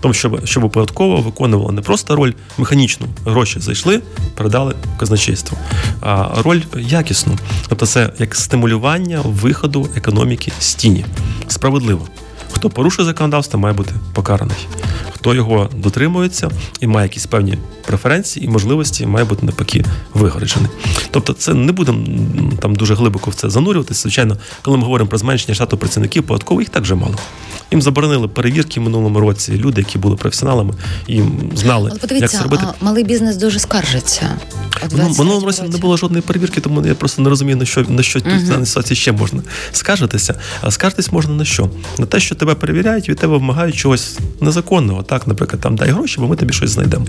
Тому, щоб, щоб податкова виконувала не просто роль механічну, гроші зайшли, передали казначейству, а роль якісну. Тобто це як стимулювання виходу економіки з тіні. Справедливо. хто порушує законодавство, має бути покараний. Хто його дотримується і має якісь певні преференції і можливості, має бути навпаки вигороджений. Тобто це не будемо там дуже глибоко в це занурюватися. Звичайно, коли ми говоримо про зменшення штату працівників податкових, їх так же мало. Їм заборонили перевірки в минулому році. Люди, які були професіоналами, їм знали, як це робити. Але подивіться, малий бізнес дуже скаржиться. В минулому році не було жодної перевірки, тому я просто не розумію, на що, на що угу. в даній ситуації ще можна скаржитися. А скаржитись можна на що? На те, що тебе перевіряють, від тебе вимагають чогось незаконного. Так, наприклад, там дай гроші, бо ми тобі щось знайдемо.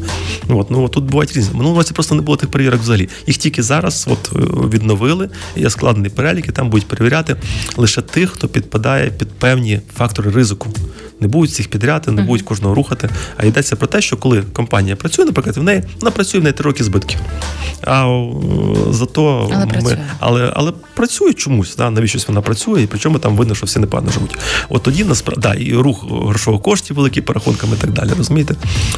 От, ну, тут бувають різні. В минулому році просто не було тих перевірок взагалі. Їх тільки зараз от, відновили, є складений перелік, і там будуть перевіряти лише тих, хто підпадає під певні фактори ризику. Не будуть всіх підряти, не будуть кожного рухати. А йдеться про те, що коли компанія працює, наприклад, в неї, вона працює в неї три роки збитків. А зато але ми працює. Але, але працює чомусь, да, навіщось вона працює, і причому там видно, що всі непогано живуть. От тоді насправді да, і рух грошових коштів, великі порахунками і так далі, розумієте?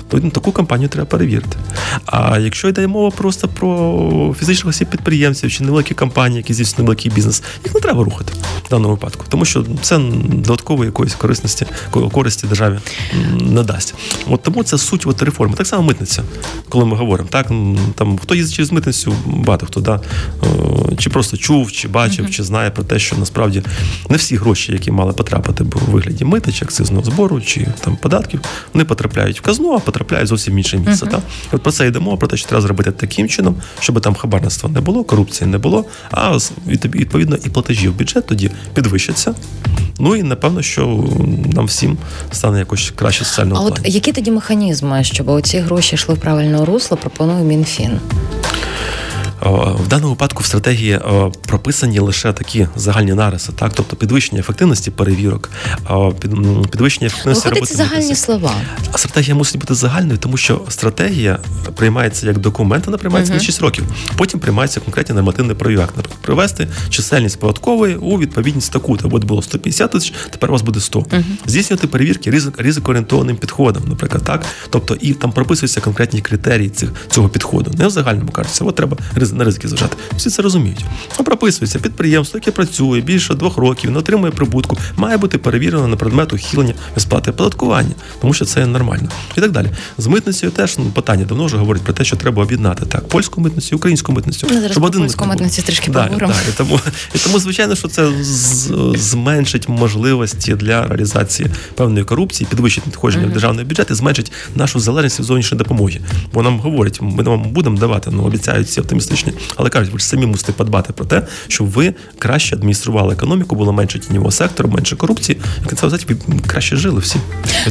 Тоді таку компанію треба перевірити. А якщо йде мова просто про фізичних осіб підприємців чи невеликі компанії, які здійснюють невеликий бізнес, їх не треба рухати в даному випадку, тому що це додаткової якоїсь корисності користі державі не дасть. От тому це суть от реформи. Так само митниця, коли ми говоримо, так там хто їздить через митницю, багато хто да чи просто чув, чи бачив, mm-hmm. чи знає про те, що насправді не всі гроші, які мали потрапити у вигляді мита, чи акцизного збору, чи там податків, вони потрапляють в казну, а потрапляють зовсім в інше місце. Mm-hmm. Та от про це йдемо, про те, що треба зробити таким чином, щоб там хабарництва не було, корупції не було, а відповідно і платежі в бюджет тоді підвищаться. Ну і напевно, що нам всім стане якось краще соціального плану. А плані. От які тоді механізми, щоб оці гроші йшли в правильне русло, пропонує Мінфін? В даному випадку в стратегії прописані лише такі загальні нариси, так, тобто підвищення ефективності перевірок, підвищення ефективності роботи. Це загальні слова. А стратегія мусить бути загальною, тому що стратегія приймається як документ, вона приймається uh-huh. на шість років. Потім приймаються конкретні нормативні правові акти. Наприклад, привести чисельність податкової у відповідність таку, або було сто п'ятдесят тисяч, тепер у вас буде сто. Uh-huh. Здійснювати перевірки ризик ризикоорієнтованим підходом, наприклад, так. Тобто і там прописуються конкретні критерії цих цього підходу. Не в загальному кажеться, от треба на ризики зважати. Всі це розуміють. А прописується підприємство, яке працює більше двох років, не отримує прибутку, має бути перевірено на предмет ухилення від сплати оподаткування, тому що це нормально. І так далі. З митницею теж ну, питання давно вже говорить про те, що треба об'єднати так польську митницю, українську митницю. Ну, щоб один польську митницю трішки поговоримо. Да, і, тому, і тому, звичайно, що це з, зменшить можливості для реалізації певної корупції, підвищить надходження mm-hmm. в державний бюджет і зменшить нашу залежність від зовнішньої допомоги. Бо нам говорять, ми вам будемо давати, ну обіцяють всі оптимістичні. Але кажуть, ви ж самі мусите подбати про те, щоб ви краще адміністрували економіку, було менше тіньового сектору, менше корупції, як це сказати, ви краще жили всі.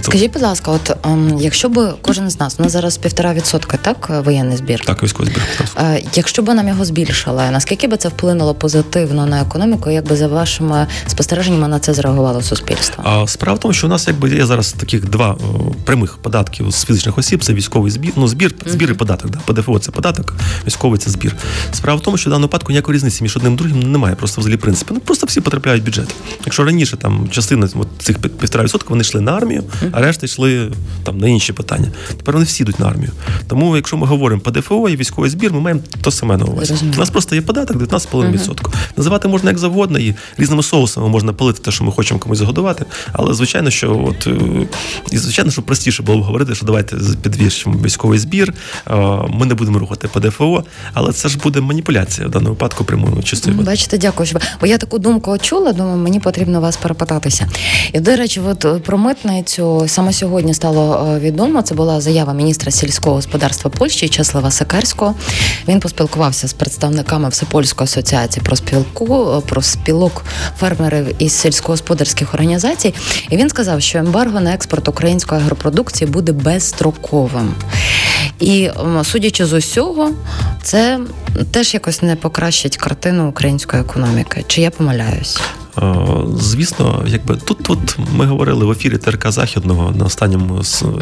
Скажіть, будь ласка, от якщо б кожен з нас, у нас зараз півтора відсотка, так, воєнний збір? Так, військовий збір. Якщо б нам його збільшили, наскільки б це вплинуло позитивно на економіку, як би за вашими спостереженнями на це зреагувало суспільство? А справа в тому, що у нас якби є зараз таких два прямих податків з фізичних осіб, це військовий збір, ну збір, збір і податок, да, ПДФО це податок, військовий це збір. Справа в тому, що в даному випадку ніякої різниці між одним і другим немає, просто взагалі принципу. Ну, просто всі потрапляють в бюджет. Якщо раніше там частина от цих півтора відсотка, вони йшли на армію, а решта йшли там на інші питання. Тепер вони всі йдуть на армію. Тому, якщо ми говоримо ПДФО і військовий збір, ми маємо то саме на увазі. У нас просто є податок дев'ятнадцять цілих п'ять десятих відсотка. Угу. Називати можна як завгодно, і різними соусами можна палити те, що ми хочемо комусь загодувати, але звичайно, що от і звичайно, що простіше було б говорити, що давайте підвищимо військовий збір, ми не будемо рухати ПДФО, але це ж буде маніпуляція в даному випадку прямою чистою. Бачите, дякую. Бо я таку думку очула, думаю, мені потрібно вас перепитатися. І, до речі, от про митницю саме сьогодні стало відомо, це була заява міністра сільського господарства Польщі Часлава Сакарського. Він поспілкувався з представниками Всепольської асоціації про спілку, про спілок фермерів із сільськогосподарських організацій. І він сказав, що ембарго на експорт української агропродукції буде безстроковим. І, судячи з усього, це теж якось не покращить картину української економіки. Чи я помиляюсь? Звісно, якби тут, тут ми говорили в ефірі ТРК Західного на останньому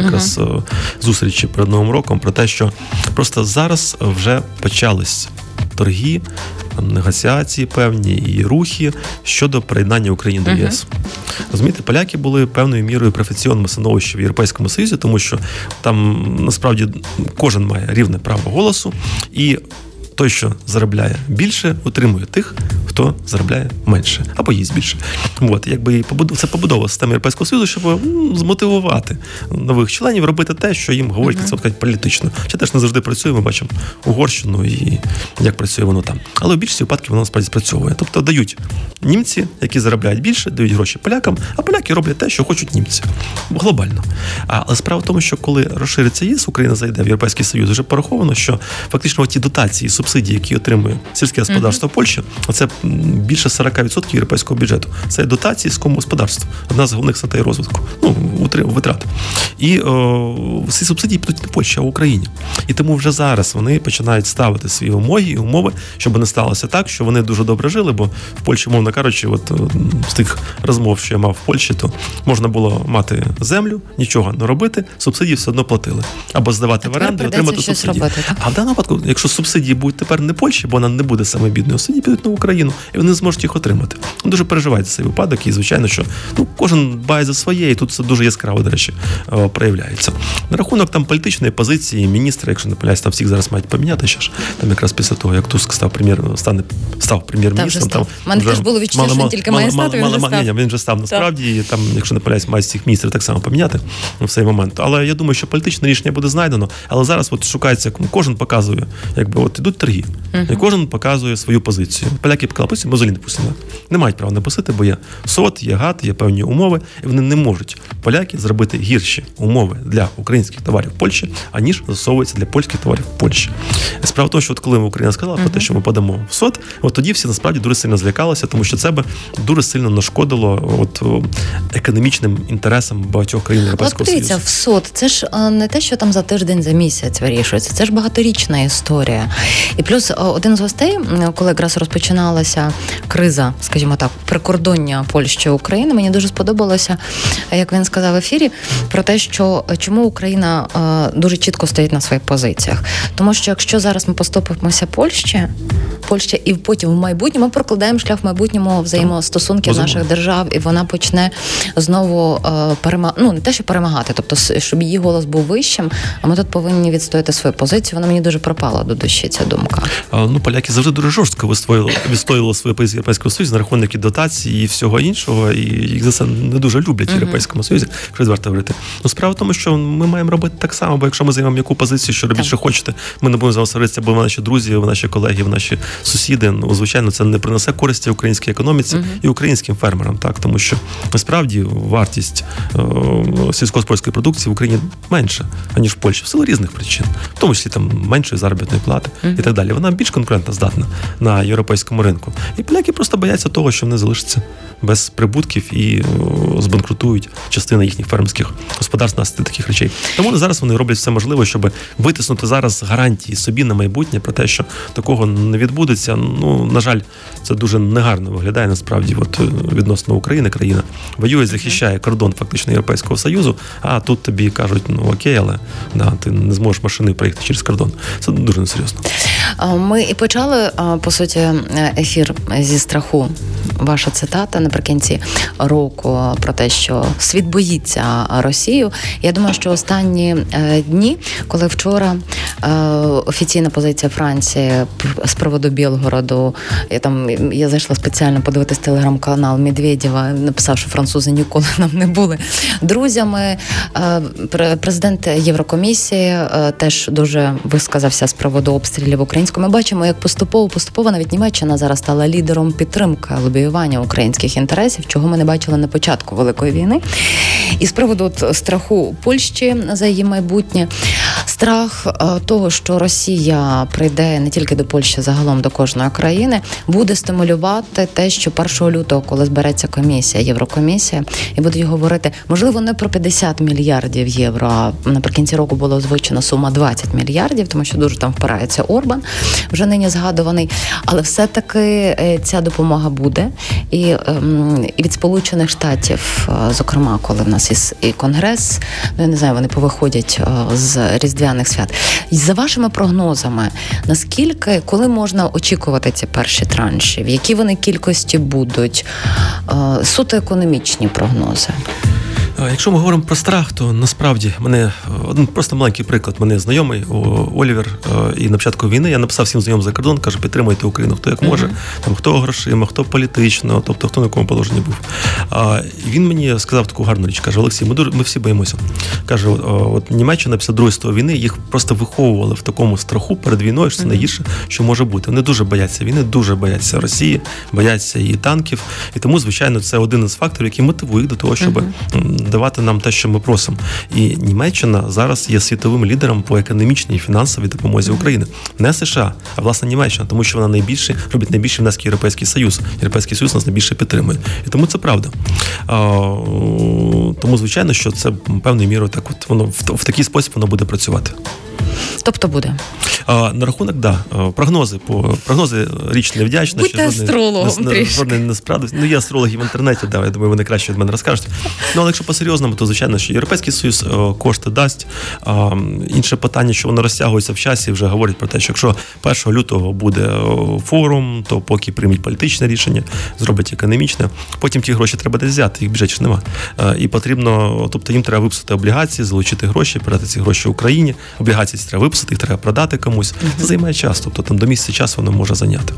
якраз uh-huh. зустрічі перед Новим роком про те, що просто зараз вже почались торги, негоціації певні і рухи щодо приєднання України uh-huh. до ЄС. Розумієте, поляки були певною мірою професійними становищем в Європейському Союзі, тому що там насправді кожен має рівне право голосу і той, що заробляє більше, отримує тих, хто заробляє менше або їсть більше. От, якби це побудова системи Європейського Союзу, щоб ну, змотивувати нових членів робити те, що їм говорять, mm-hmm. це сказати, політично. Ще теж не завжди працює, ми бачимо Угорщину і як працює воно там. Але в більшості випадків воно насправді спрацьовує. Тобто дають німці, які заробляють більше, дають гроші полякам, а поляки роблять те, що хочуть німці. Глобально. Але справа в тому, що коли розшириться ЄС, Україна зайде в Європейський Союз, вже пораховано, що фактично ті дотації, субсидії, які отримує сільське господарство mm-hmm. Польщі, це більше сорок відсотків європейського бюджету. Це дотації сільському господарству. Одна з головних статей розвитку. Ну, витрат. І о, всі субсидії підуть не Польщі, а в Україні. І тому вже зараз вони починають ставити свої вимоги і умови, щоб не сталося так, що вони дуже добре жили, бо в Польщі, мовно кажучи, от з тих розмов, що я мав в Польщі, то можна було мати землю, нічого не робити, субсидії все одно платили. Або здавати в оренду і отримати субсидії. Робити. А в даному випадку, якщо субсидії будуть тепер не Польщі, бо вона не буде саме бідною, субсидії підуть на Україну, і вони зможуть їх отримати. Вони дуже переживають за цей випадок, і звичайно, що ну, кожен бає за своє, і тут це дуже яскраво, до речі, проявляється. На рахунок там політичної позиції міністра, якщо не помиляюсь, там всіх зараз мають поміняти ще ж. Там якраз після того, як Туск став прем'єр, стане став прем'єр-міністром, там в мене теж було відчуття, що він тільки має стати, він вже став. Ні, він вже став насправді, і там, якщо не помиляюсь, мають всіх міністрів так само поміняти в цей момент. Але я думаю, що політичне рішення буде знайдено, але зараз от шукається, кожен показує, якби от ідуть торги. Uh-huh. І кожен показує свою позицію. Поляки показали позицію, Мозолін пустили. Не мають права не пустити, бо є сот, є гат, є певні умови, і вони не можуть поляки зробити гірші умови для українських товарів в Польщі, аніж застосовуються для польських товарів в Польщі. Справа в тому, що от коли Україна сказала uh-huh. про те, що ми подамо в сот, от тоді всі насправді дуже сильно злякалися, тому що це би дуже сильно нашкодило от економічним інтересам багатьох країн Європейського Союзу. Дивіться, в сот, це ж не те, що там за тиждень, за місяць вирішується, це ж багаторічна історія. І плюс один з гостей, коли якраз розпочиналася криза, скажімо так, прикордоння Польщі і України, мені дуже сподобалося, як він сказав в ефірі, про те, що чому Україна е, дуже чітко стоїть на своїх позиціях. Тому що якщо зараз ми поступимося Польщі, Польща і потім в майбутньому, ми прокладаємо шлях в майбутньому взаємостосунків наших держав, і вона почне знову е, перемагати, ну не те, що перемагати, тобто, щоб її голос був вищим, а ми тут повинні відстояти свою позицію. Вона мені дуже пропала до душі, ця думка. А, ну, поляки завжди дуже жорстко вистоювали, вистоювали свою позицію Європейського Союзу на рахунок дотацій і всього іншого, і їх за це не дуже люблять в Європейському Союзі, якщо зварто говорити. Ну, справа в тому, що ми маємо робити так само, бо якщо ми займемо яку позицію, що робіть, що хочете, ми не будемо зависаритися, бо в наші друзі, в наші колеги, в наші сусіди, ну, звичайно, це не принесе користі українській економіці uh-huh. і українським фермерам, так, тому що насправді вартість о, сільськогосподарської продукції в Україні менша, аніж в Польщі, в силу різних причин, в тому числі там меншої заробітної плати uh-huh. і так далі. Вона більш конкурентно здатна на європейському ринку. І поляки просто бояться того, що вони залишаться без прибутків і о, збанкрутують частина їхніх фермерських господарств наслідки таких речей. Тому зараз вони роблять все можливе, щоб витиснути зараз гарантії собі на майбутнє про те, що такого не відбудеться. Ну, на жаль, це дуже негарно виглядає насправді от, відносно України. Країна воює, захищає кордон фактично Європейського Союзу, а тут тобі кажуть, ну окей, але да, ти не зможеш машини проїхати через кордон. Це дуже несерйозно. Ми і почали, по суті, ефір зі страху. Ваша цитата наприкінці року про те, що світ боїться Росію. Я думаю, що останні дні, коли вчора офіційна позиція Франції з приводу Білгороду, я там я зайшла спеціально подивитись телеграм-канал Медведєва, написав, що французи ніколи нам не були друзями. Президент Єврокомісії теж дуже висказався з приводу обстрілів українського. Ми бачимо, як поступово поступово навіть Німеччина зараз стала лідером підтримки лобіювання українських інтересів, чого ми не бачили на початку Великої війни. І з приводу от, страху Польщі за її майбутнє, страх е, того, що Росія прийде не тільки до Польщі, загалом до кожної країни, буде стимулювати те, що першого лютого, коли збереться комісія, Єврокомісія, і будуть говорити, можливо, не про п'ятдесят мільярдів євро, а наприкінці року була озвучена сума двадцять мільярдів, тому що дуже там впирається Орбан, вже нині згадуваний, але все-таки ця допомога буде. І, е, і від Сполучених Штатів, зокрема, коли в нас і Конгрес, ну я не знаю, вони повиходять з різдвяних свят. І за вашими прогнозами, наскільки, коли можна очікувати ці перші транші, в якій вони кількості будуть, суто економічні прогнози? Якщо ми говоримо про страх, то насправді мене один просто маленький приклад. Мене знайомий Олівер, і на початку війни я написав всім знайомим за кордон, каже, підтримуйте Україну, хто як може, mm-hmm. там хто грошима, хто політично, тобто хто на якому положенні був. А він мені сказав таку гарну річ, каже, Олексій, ми дуже, ми всі боїмося. Каже, от Німеччина після Другої світової війни їх просто виховували в такому страху перед війною, що це найгірше, що може бути. Вони дуже бояться війни, дуже бояться Росії, бояться її танків, і тому, звичайно, це один із факторів, який мотивує їх до того, щоб mm-hmm. давати нам те, що ми просимо. І Німеччина зараз є світовим лідером по економічній і фінансовій допомозі mm-hmm. України. Не США, а власне Німеччина, тому що вона найбільше робить найбільший внесок Європейський Союз. Європейський Союз нас найбільше підтримує. І тому це правда. А, тому, звичайно, що це певною мірою так от воно в, в такий спосіб воно буде працювати. Тобто буде? А, на рахунок, да. Прогнози, по, прогнози річ невдячна. Будьте астрологом трішки. Ну, є астрологи в інтернеті, да, я думаю, вони краще від мене розкажуть. Ну, але якщо по-серйозному, то, звичайно, що Європейський Союз кошти дасть. А, інше питання, що воно розтягується в часі, вже говорять про те, що якщо першого лютого буде форум, то поки приймуть політичне рішення, зроблять економічне, потім ті гроші треба десь взяти, їх в бюджеті ж нема. А, і потрібно, тобто їм треба виписати облігації, залучити гроші, передати ці гроші Україні. Облігації треба виписати, їх треба продати комусь. Це займає час, тобто там до місяця часу воно може зайняти.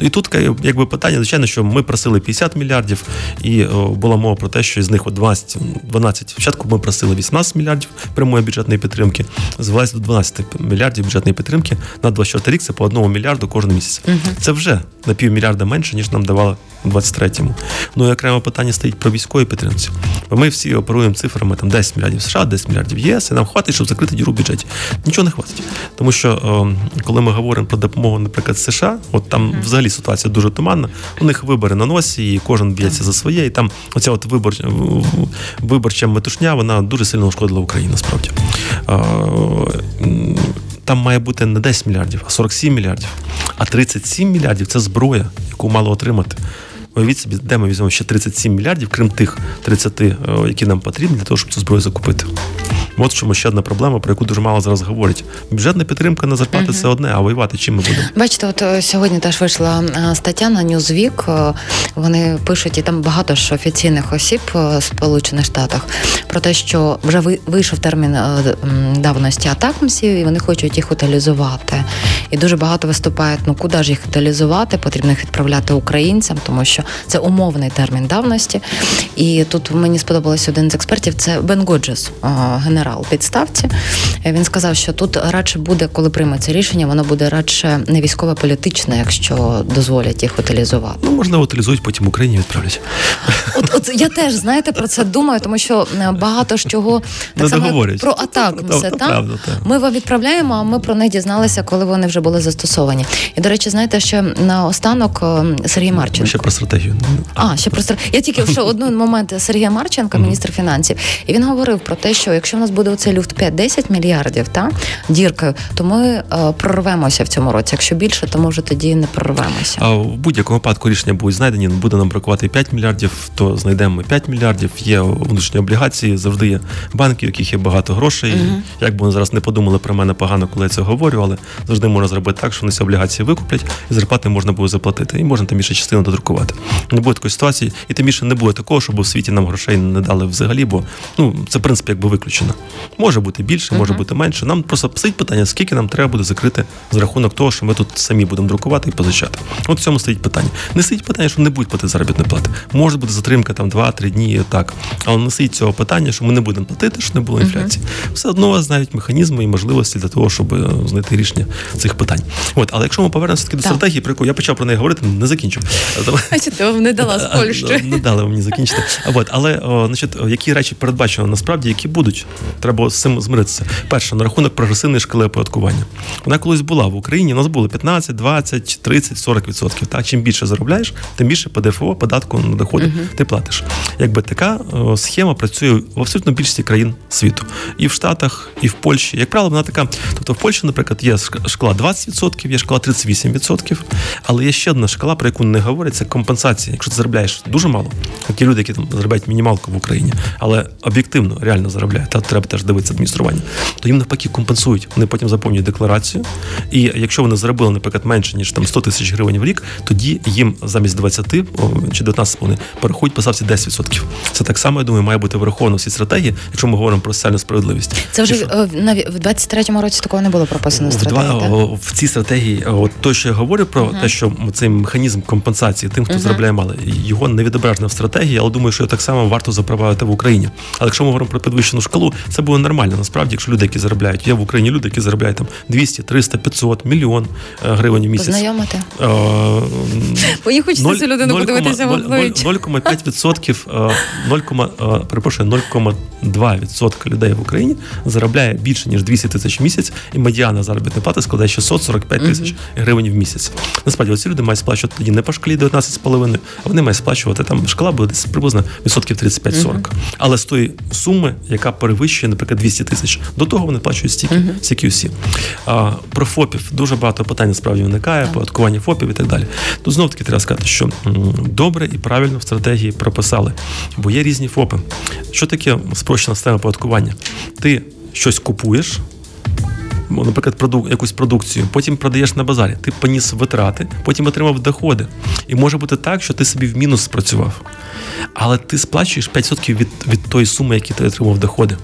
І тут якби питання, звичайно, що ми просили п'ятдесят мільярдів, і о, була мова про те, що з них дванадцять, дванадцять. Спочатку ми просили вісімнадцять мільярдів прямої бюджетної підтримки, звелась до дванадцять мільярдів бюджетної підтримки на двадцять четвертий рік, це по одному мільярду кожен місяць. Uh-huh. Це вже на півмільярда менше, ніж нам давали у двадцять третьому. Ну і окремо питання стоїть про військові підтримці. Бо ми всі оперуємо цифрами там десять мільярдів США, десять мільярдів ЄС, і нам хватить, щоб закрити діру в бюджеті. Нічого не хватить. Тому що о, коли ми говоримо про допомогу, наприклад, США, от там uh-huh. взагалі ситуація дуже туманна. У них вибори на носі, і кожен б'ється uh-huh. за своє, і там оця от вибор, виборча метушня, вона дуже сильно ушкодила Україну, справді. Там має бути не десять мільярдів, а сорок сім мільярдів. А тридцять сім мільярдів – це зброя, яку мало отримати. Уявіть собі, де ми візьмемо ще тридцять сім мільярдів, крім тих тридцять, які нам потрібні для того, щоб цю зброю закупити. От в чому ще одна проблема, про яку дуже мало зараз говорять. Бюджетна підтримка на зарплати uh-huh. – це одне, а воювати чим ми будемо? Бачите, от сьогодні теж вийшла стаття на Newsweek. Вони пишуть, і там багато ж офіційних осіб в Сполучених Штатах, про те, що вже вийшов термін давності атак мсів, і вони хочуть їх утилізувати. І дуже багато виступають, ну куди ж їх утилізувати, потрібно їх відправляти українцям, тому що це умовний термін давності. І тут мені сподобався один з експертів, це Бен Годжес, генерал у підставці. Він сказав, що тут радше буде, коли прийметься рішення, воно буде радше не військово-політичне, якщо дозволять їх утилізувати. Ну, можливо, утилізують, потім Україні відправлять. От, от я теж, знаєте, про це думаю, тому що багато з чого так само про атаку. Ми вам відправляємо, а ми про них дізналися, коли вони вже були застосовані. І, до речі, знаєте, ще наостанок Сергій Марченко. Ми ще про стратегію. А, ще про стратегію. Я тільки ще один момент Сергія Марченка, міністр фінансів, і він говорив про те, що якщо в нас буде оцей люфт п'ять-десять мільярдів, та, діркою, то ми е, прорвемося в цьому році. Якщо більше, то, може, тоді не прорвемося. А в будь-якому випадку рішення будуть знайдені. Буде нам бракувати п'ять мільярдів, то знайдемо ми п'ять мільярдів. Є внутрішні облігації, завжди є банки, в яких є багато грошей. Угу. Як би вони зараз не подумали про мене погано, коли я це говорю, але завжди можна зробити так, що вони ці облігації викуплять, і зарплати можна буде заплатити. І можна там більше частину додрукувати. Не буде такої ситуації, і тим більше не буде такого, щоб у світі нам грошей не дали взагалі, бо ну, це, в принципі, якби виключено. Може бути більше, може uh-huh. бути менше. Нам просто стоїть питання, скільки нам треба буде закрити з рахунок того, що ми тут самі будемо друкувати і позичати. От в цьому стоїть питання. Не стоїть питання, що не будуть платити заробітні плати. Може бути затримка там два-три дні, так. Але не стоїть цього питання, що ми не будемо платити, що не було інфляції. Uh-huh. Все одно у вас знають механізми і можливості для того, щоб знайти рішення цих питань. От, але якщо ми повернемося таки до так. стратегії, про яку я почав про неї говорити, не закінчив. Значить, ти вам не дала з Польщі. Не дали мені закінчити. От, але, значить, які речі передбачено насправді, які будуть. Треба з цим змиритися. Перше, на рахунок прогресивної шкали оподаткування. Вона колись була в Україні, у нас було п'ятнадцять, двадцять, тридцять, сорок відсотків. Так? Чим більше заробляєш, тим більше ПДФО, податку на доходи uh-huh. ти платиш. Якби така о, схема працює в абсолютно більшості країн світу. І в Штатах, і в Польщі. Як правило, вона така. Тобто в Польщі, наприклад, є шкала двадцять відсотків, є шкала тридцять вісім відсотків, але є ще одна шкала, про яку не говорять, це компенсація. компенсації, якщо ти заробляєш дуже мало, як є люди, які там заробляють мінімалку в Україні, але об'єктивно реально заробляють, та треба теж дивитися адміністрування, то їм навпаки компенсують. Вони потім заповнюють декларацію, і якщо вони заробили, наприклад, менше, ніж там сто тисяч гривень в рік, тоді їм замість двадцять чи дев'ятнадцять з половиною переходять по ставці десять відсотків. Це так само, я думаю, має бути враховано всі стратегії, якщо ми говоримо про соціальну справедливість. Це вже навіть в двадцять третьому році такого не було прописано в стратегії. В цій стратегії, от то, що я говорю про uh-huh. те, що цей механізм компенсації тим, хто uh-huh. заробляє мало, його не відображено в стратегії, але думаю, що його так само варто запровадити в Україні. Але якщо ми говоримо про підвищену шкалу, це буде нормально. Насправді, якщо люди, які заробляють, є в Україні люди, які заробляють там двісті, триста, п'ятсот, мільйон гривень в місяць. Познайомити. Мені хочеться цю людину подивитися в обличчя. нуль кома п'ять відсотків, нуль кома два відсотки людей в Україні заробляє більше, ніж двісті тисяч в місяць, і медіана заробітної плати складає шістсот сорок п'ять тисяч uh-huh. гривень в місяць. Насправді, ці люди мають сплачувати тоді не по шкалі дев'ятнадцять з половиною, а вони мають сплачувати, там шкала буде приблизно відсотків тридцять п'ять сорок. Uh-huh. Але з тої суми, яка перевищує, наприклад, двісті тисяч, до того вони плачують стільки, uh-huh. стільки усі. А, про ФОПів дуже багато питань насправді виникає, uh-huh. податкування ФОПів і так далі. Тут знов-таки треба сказати, що м, добре і правильно в стратегії прописали, бо є різні ФОПи. Що таке спрощена система оподаткування? Ти щось купуєш, наприклад, продук, якусь продукцію, потім продаєш на базарі, ти поніс витрати, потім отримав доходи. І може бути так, що ти собі в мінус спрацював. Але ти сплачуєш п'ять відсотків від, від тої суми, які ти отримав доходи.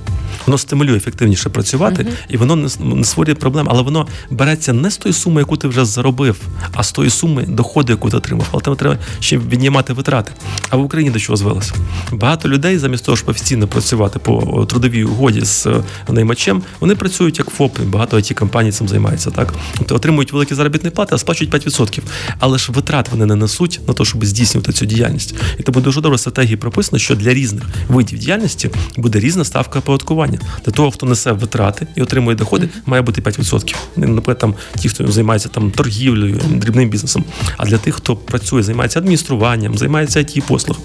Воно стимулює ефективніше працювати, uh-huh. і воно не, не створює проблем, але воно береться не з тої суми, яку ти вже заробив, а з тої суми доходу, яку ти отримав. Але тебе треба ще віднімати витрати. А в Україні до чого звелося? Багато людей, замість того, щоб офіційно працювати по трудовій угоді з наймачем, вони працюють як ФОПи, багато ай ті-компаній цим займаються, так? Тобто отримують великі заробітні плати, а сплачують п'ять відсотків. Але ж витрат вони не несуть на те, щоб здійснювати цю діяльність. І тому дуже добре в стратегії прописано, що для різних видів діяльності буде різна ставка оподаткування. Для того, хто несе витрати і отримує доходи, mm-hmm. має бути п'ять відсотків. Наприклад, там, ті, хто займається там, торгівлею, дрібним бізнесом. А для тих, хто працює, займається адмініструванням, займається ай ті-послуг,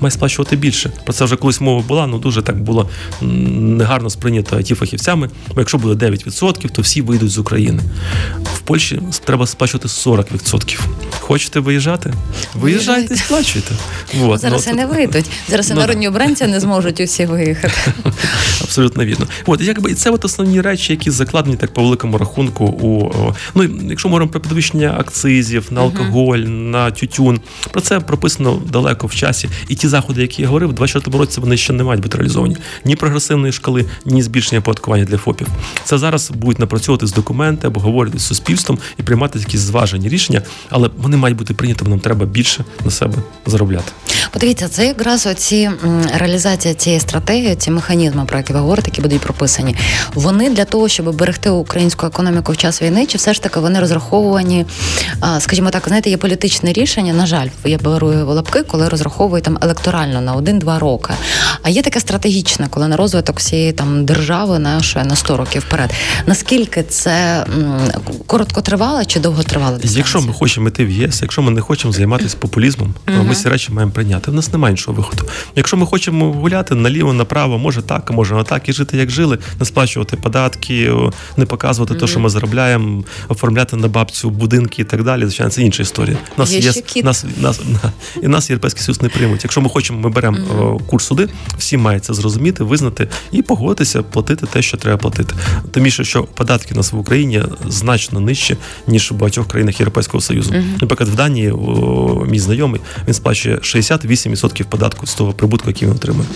має сплачувати більше. Про це вже колись мова була, ну дуже так було негарно сприйнято ай ті-фахівцями. Бо якщо буде дев'ять відсотків, то всі вийдуть з України. В Польщі треба сплачувати сорок відсотків. Хочете виїжджати? Виїжджайте, сплачуйте. Вот. Зараз ну, і не вийдуть. Зараз і ну, народні обранці не зможуть усі виїхати. Абсолютно. Навірно. От, якби, і це от основні речі, які закладені так по великому рахунку. У, ну, якщо ми говоримо про підвищення акцизів, на алкоголь, uh-huh. на тютюн, про це прописано далеко в часі. І ті заходи, які я говорив, в двадцять четвертому році вони ще не мають бути реалізовані. Ні прогресивної шкали, ні збільшення оподаткування для ФОПів. Це зараз будуть напрацьовувати з документи, обговорювати з суспільством і приймати якісь зважені рішення, але вони мають бути прийняті, нам треба більше на себе заробляти. Подивіться, це якраз оці реалізація цієї стратегії, ці механізми, про які ви говорите, які будуть прописані. Вони для того, щоб берегти українську економіку в час війни, чи все ж таки вони розраховані, скажімо так, знаєте, є політичне рішення, на жаль, я беру його лапки, коли розраховую там електорально на один-два роки. А є таке стратегічне, коли на розвиток всієї там держави нашої на сто років вперед. Наскільки це короткотривало чи довготривало дистанція? Якщо ми хочемо йти в ЄС, якщо ми не хочемо займатися популізмом, uh-huh. то ми всі речі маємо прийняти. В нас немає іншого виходу. Якщо ми хочемо гуляти наліво, направо, може так, може на так, і жити, як жили, не сплачувати податки, не показувати mm-hmm. те, що ми заробляємо, оформляти на бабцю будинки і так далі. Звичайно, це інша історія. Нас є, є нас, нас, і нас Європейський Союз не приймуть. Якщо ми хочемо, ми беремо mm-hmm. курс сюди, всі мають це зрозуміти, визнати і погодитися, платити те, що треба платити. Тим більше, що податки у нас в Україні значно нижчі, ніж у багатьох країнах Європейського Союзу. Mm-hmm. Наприклад, в Данії о, мій знайомий, він сплачує шістдесят вісім відсотків податку з того прибутку, який він отримує.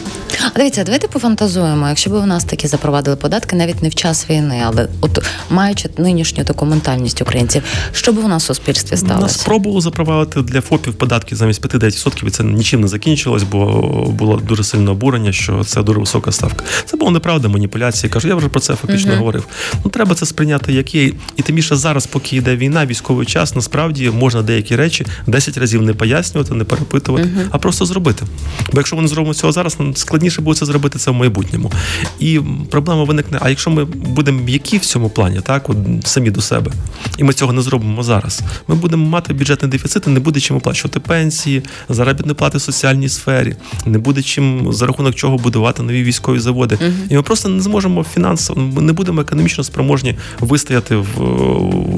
А дивіться, давайте пофантазуємо, якщо б у нас такі запровадили податки навіть не в час війни, але от маючи нинішню таку ментальність українців, що б у нас в суспільстві сталося? Нас спробували запровадити для ФОПів податки замість п'ять-дев'ять відсотків, і це нічим не закінчилось, бо було дуже сильне обурення, що це дуже висока ставка. Це була неправда, маніпуляції. Кажу, я вже про це фактично uh-huh. говорив. Ну, треба це сприйняти, як є. І тим більше зараз, поки йде війна, військовий час, насправді можна деякі речі десять разів не пояснювати, не перепитувати, uh-huh. а просто зробити. Бо якщо ми не зробимо цього зараз, нам складніше буде це зробити це в майбутньому. І проблема виникне, а якщо ми будемо м'які в цьому плані, так, от, самі до себе, і ми цього не зробимо зараз, ми будемо мати бюджетний дефіцит, не буде чим оплачувати пенсії, заробітні плати в соціальній сфері, не буде чим, за рахунок чого будувати нові військові заводи. Угу. І ми просто не зможемо фінансово, ми не будемо економічно спроможні вистояти в,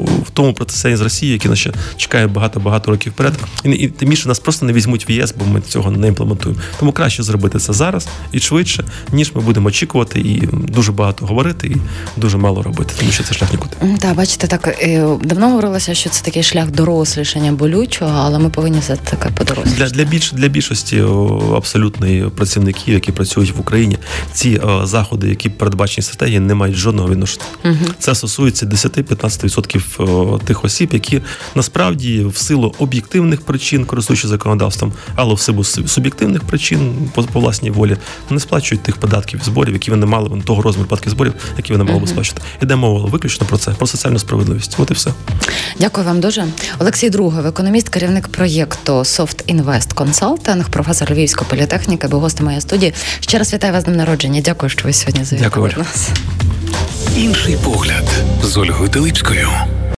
в тому протистоянні з Росією, яке нас ще чекає багато-багато років вперед. І, і тим більше нас просто не візьмуть в ЄС, бо ми цього не імплементуємо. Тому краще зробити це зараз і швидше, ніж ми будемо очікувати і дуже багато говорити, і дуже мало робити, тому що це шлях нікуди. Так, бачите, так давно говорилося, що це такий шлях дорослішання болючого, але ми повинні все таке подорослішати. Для, для, більш, для більшості абсолютно працівників, які працюють в Україні, ці о, заходи, які передбачені стратегії, не мають жодного відношення. Угу. Це стосується десять-п'ятнадцять відсотків тих осіб, які насправді в силу об'єктивних причин, користуючись законодавством, але в силу суб'єктивних причин, по, по власній волі, не сплачують тих податків і зборів, які вони мали, того розміру податків зборів, які вони мали угу. би сплачувати. Іде мова виключно про це, про соціальну справедливість. От і все. Дякую вам дуже. Олексій Другов, економіст, керівник проєкту «Софтінвест консалтинг», професор Львівської політехніки, був гостем моєї студії. Ще раз вітаю вас з днем народження. Дякую, що ви сьогодні завітали нас. Інший погляд з Ольгою Телипською.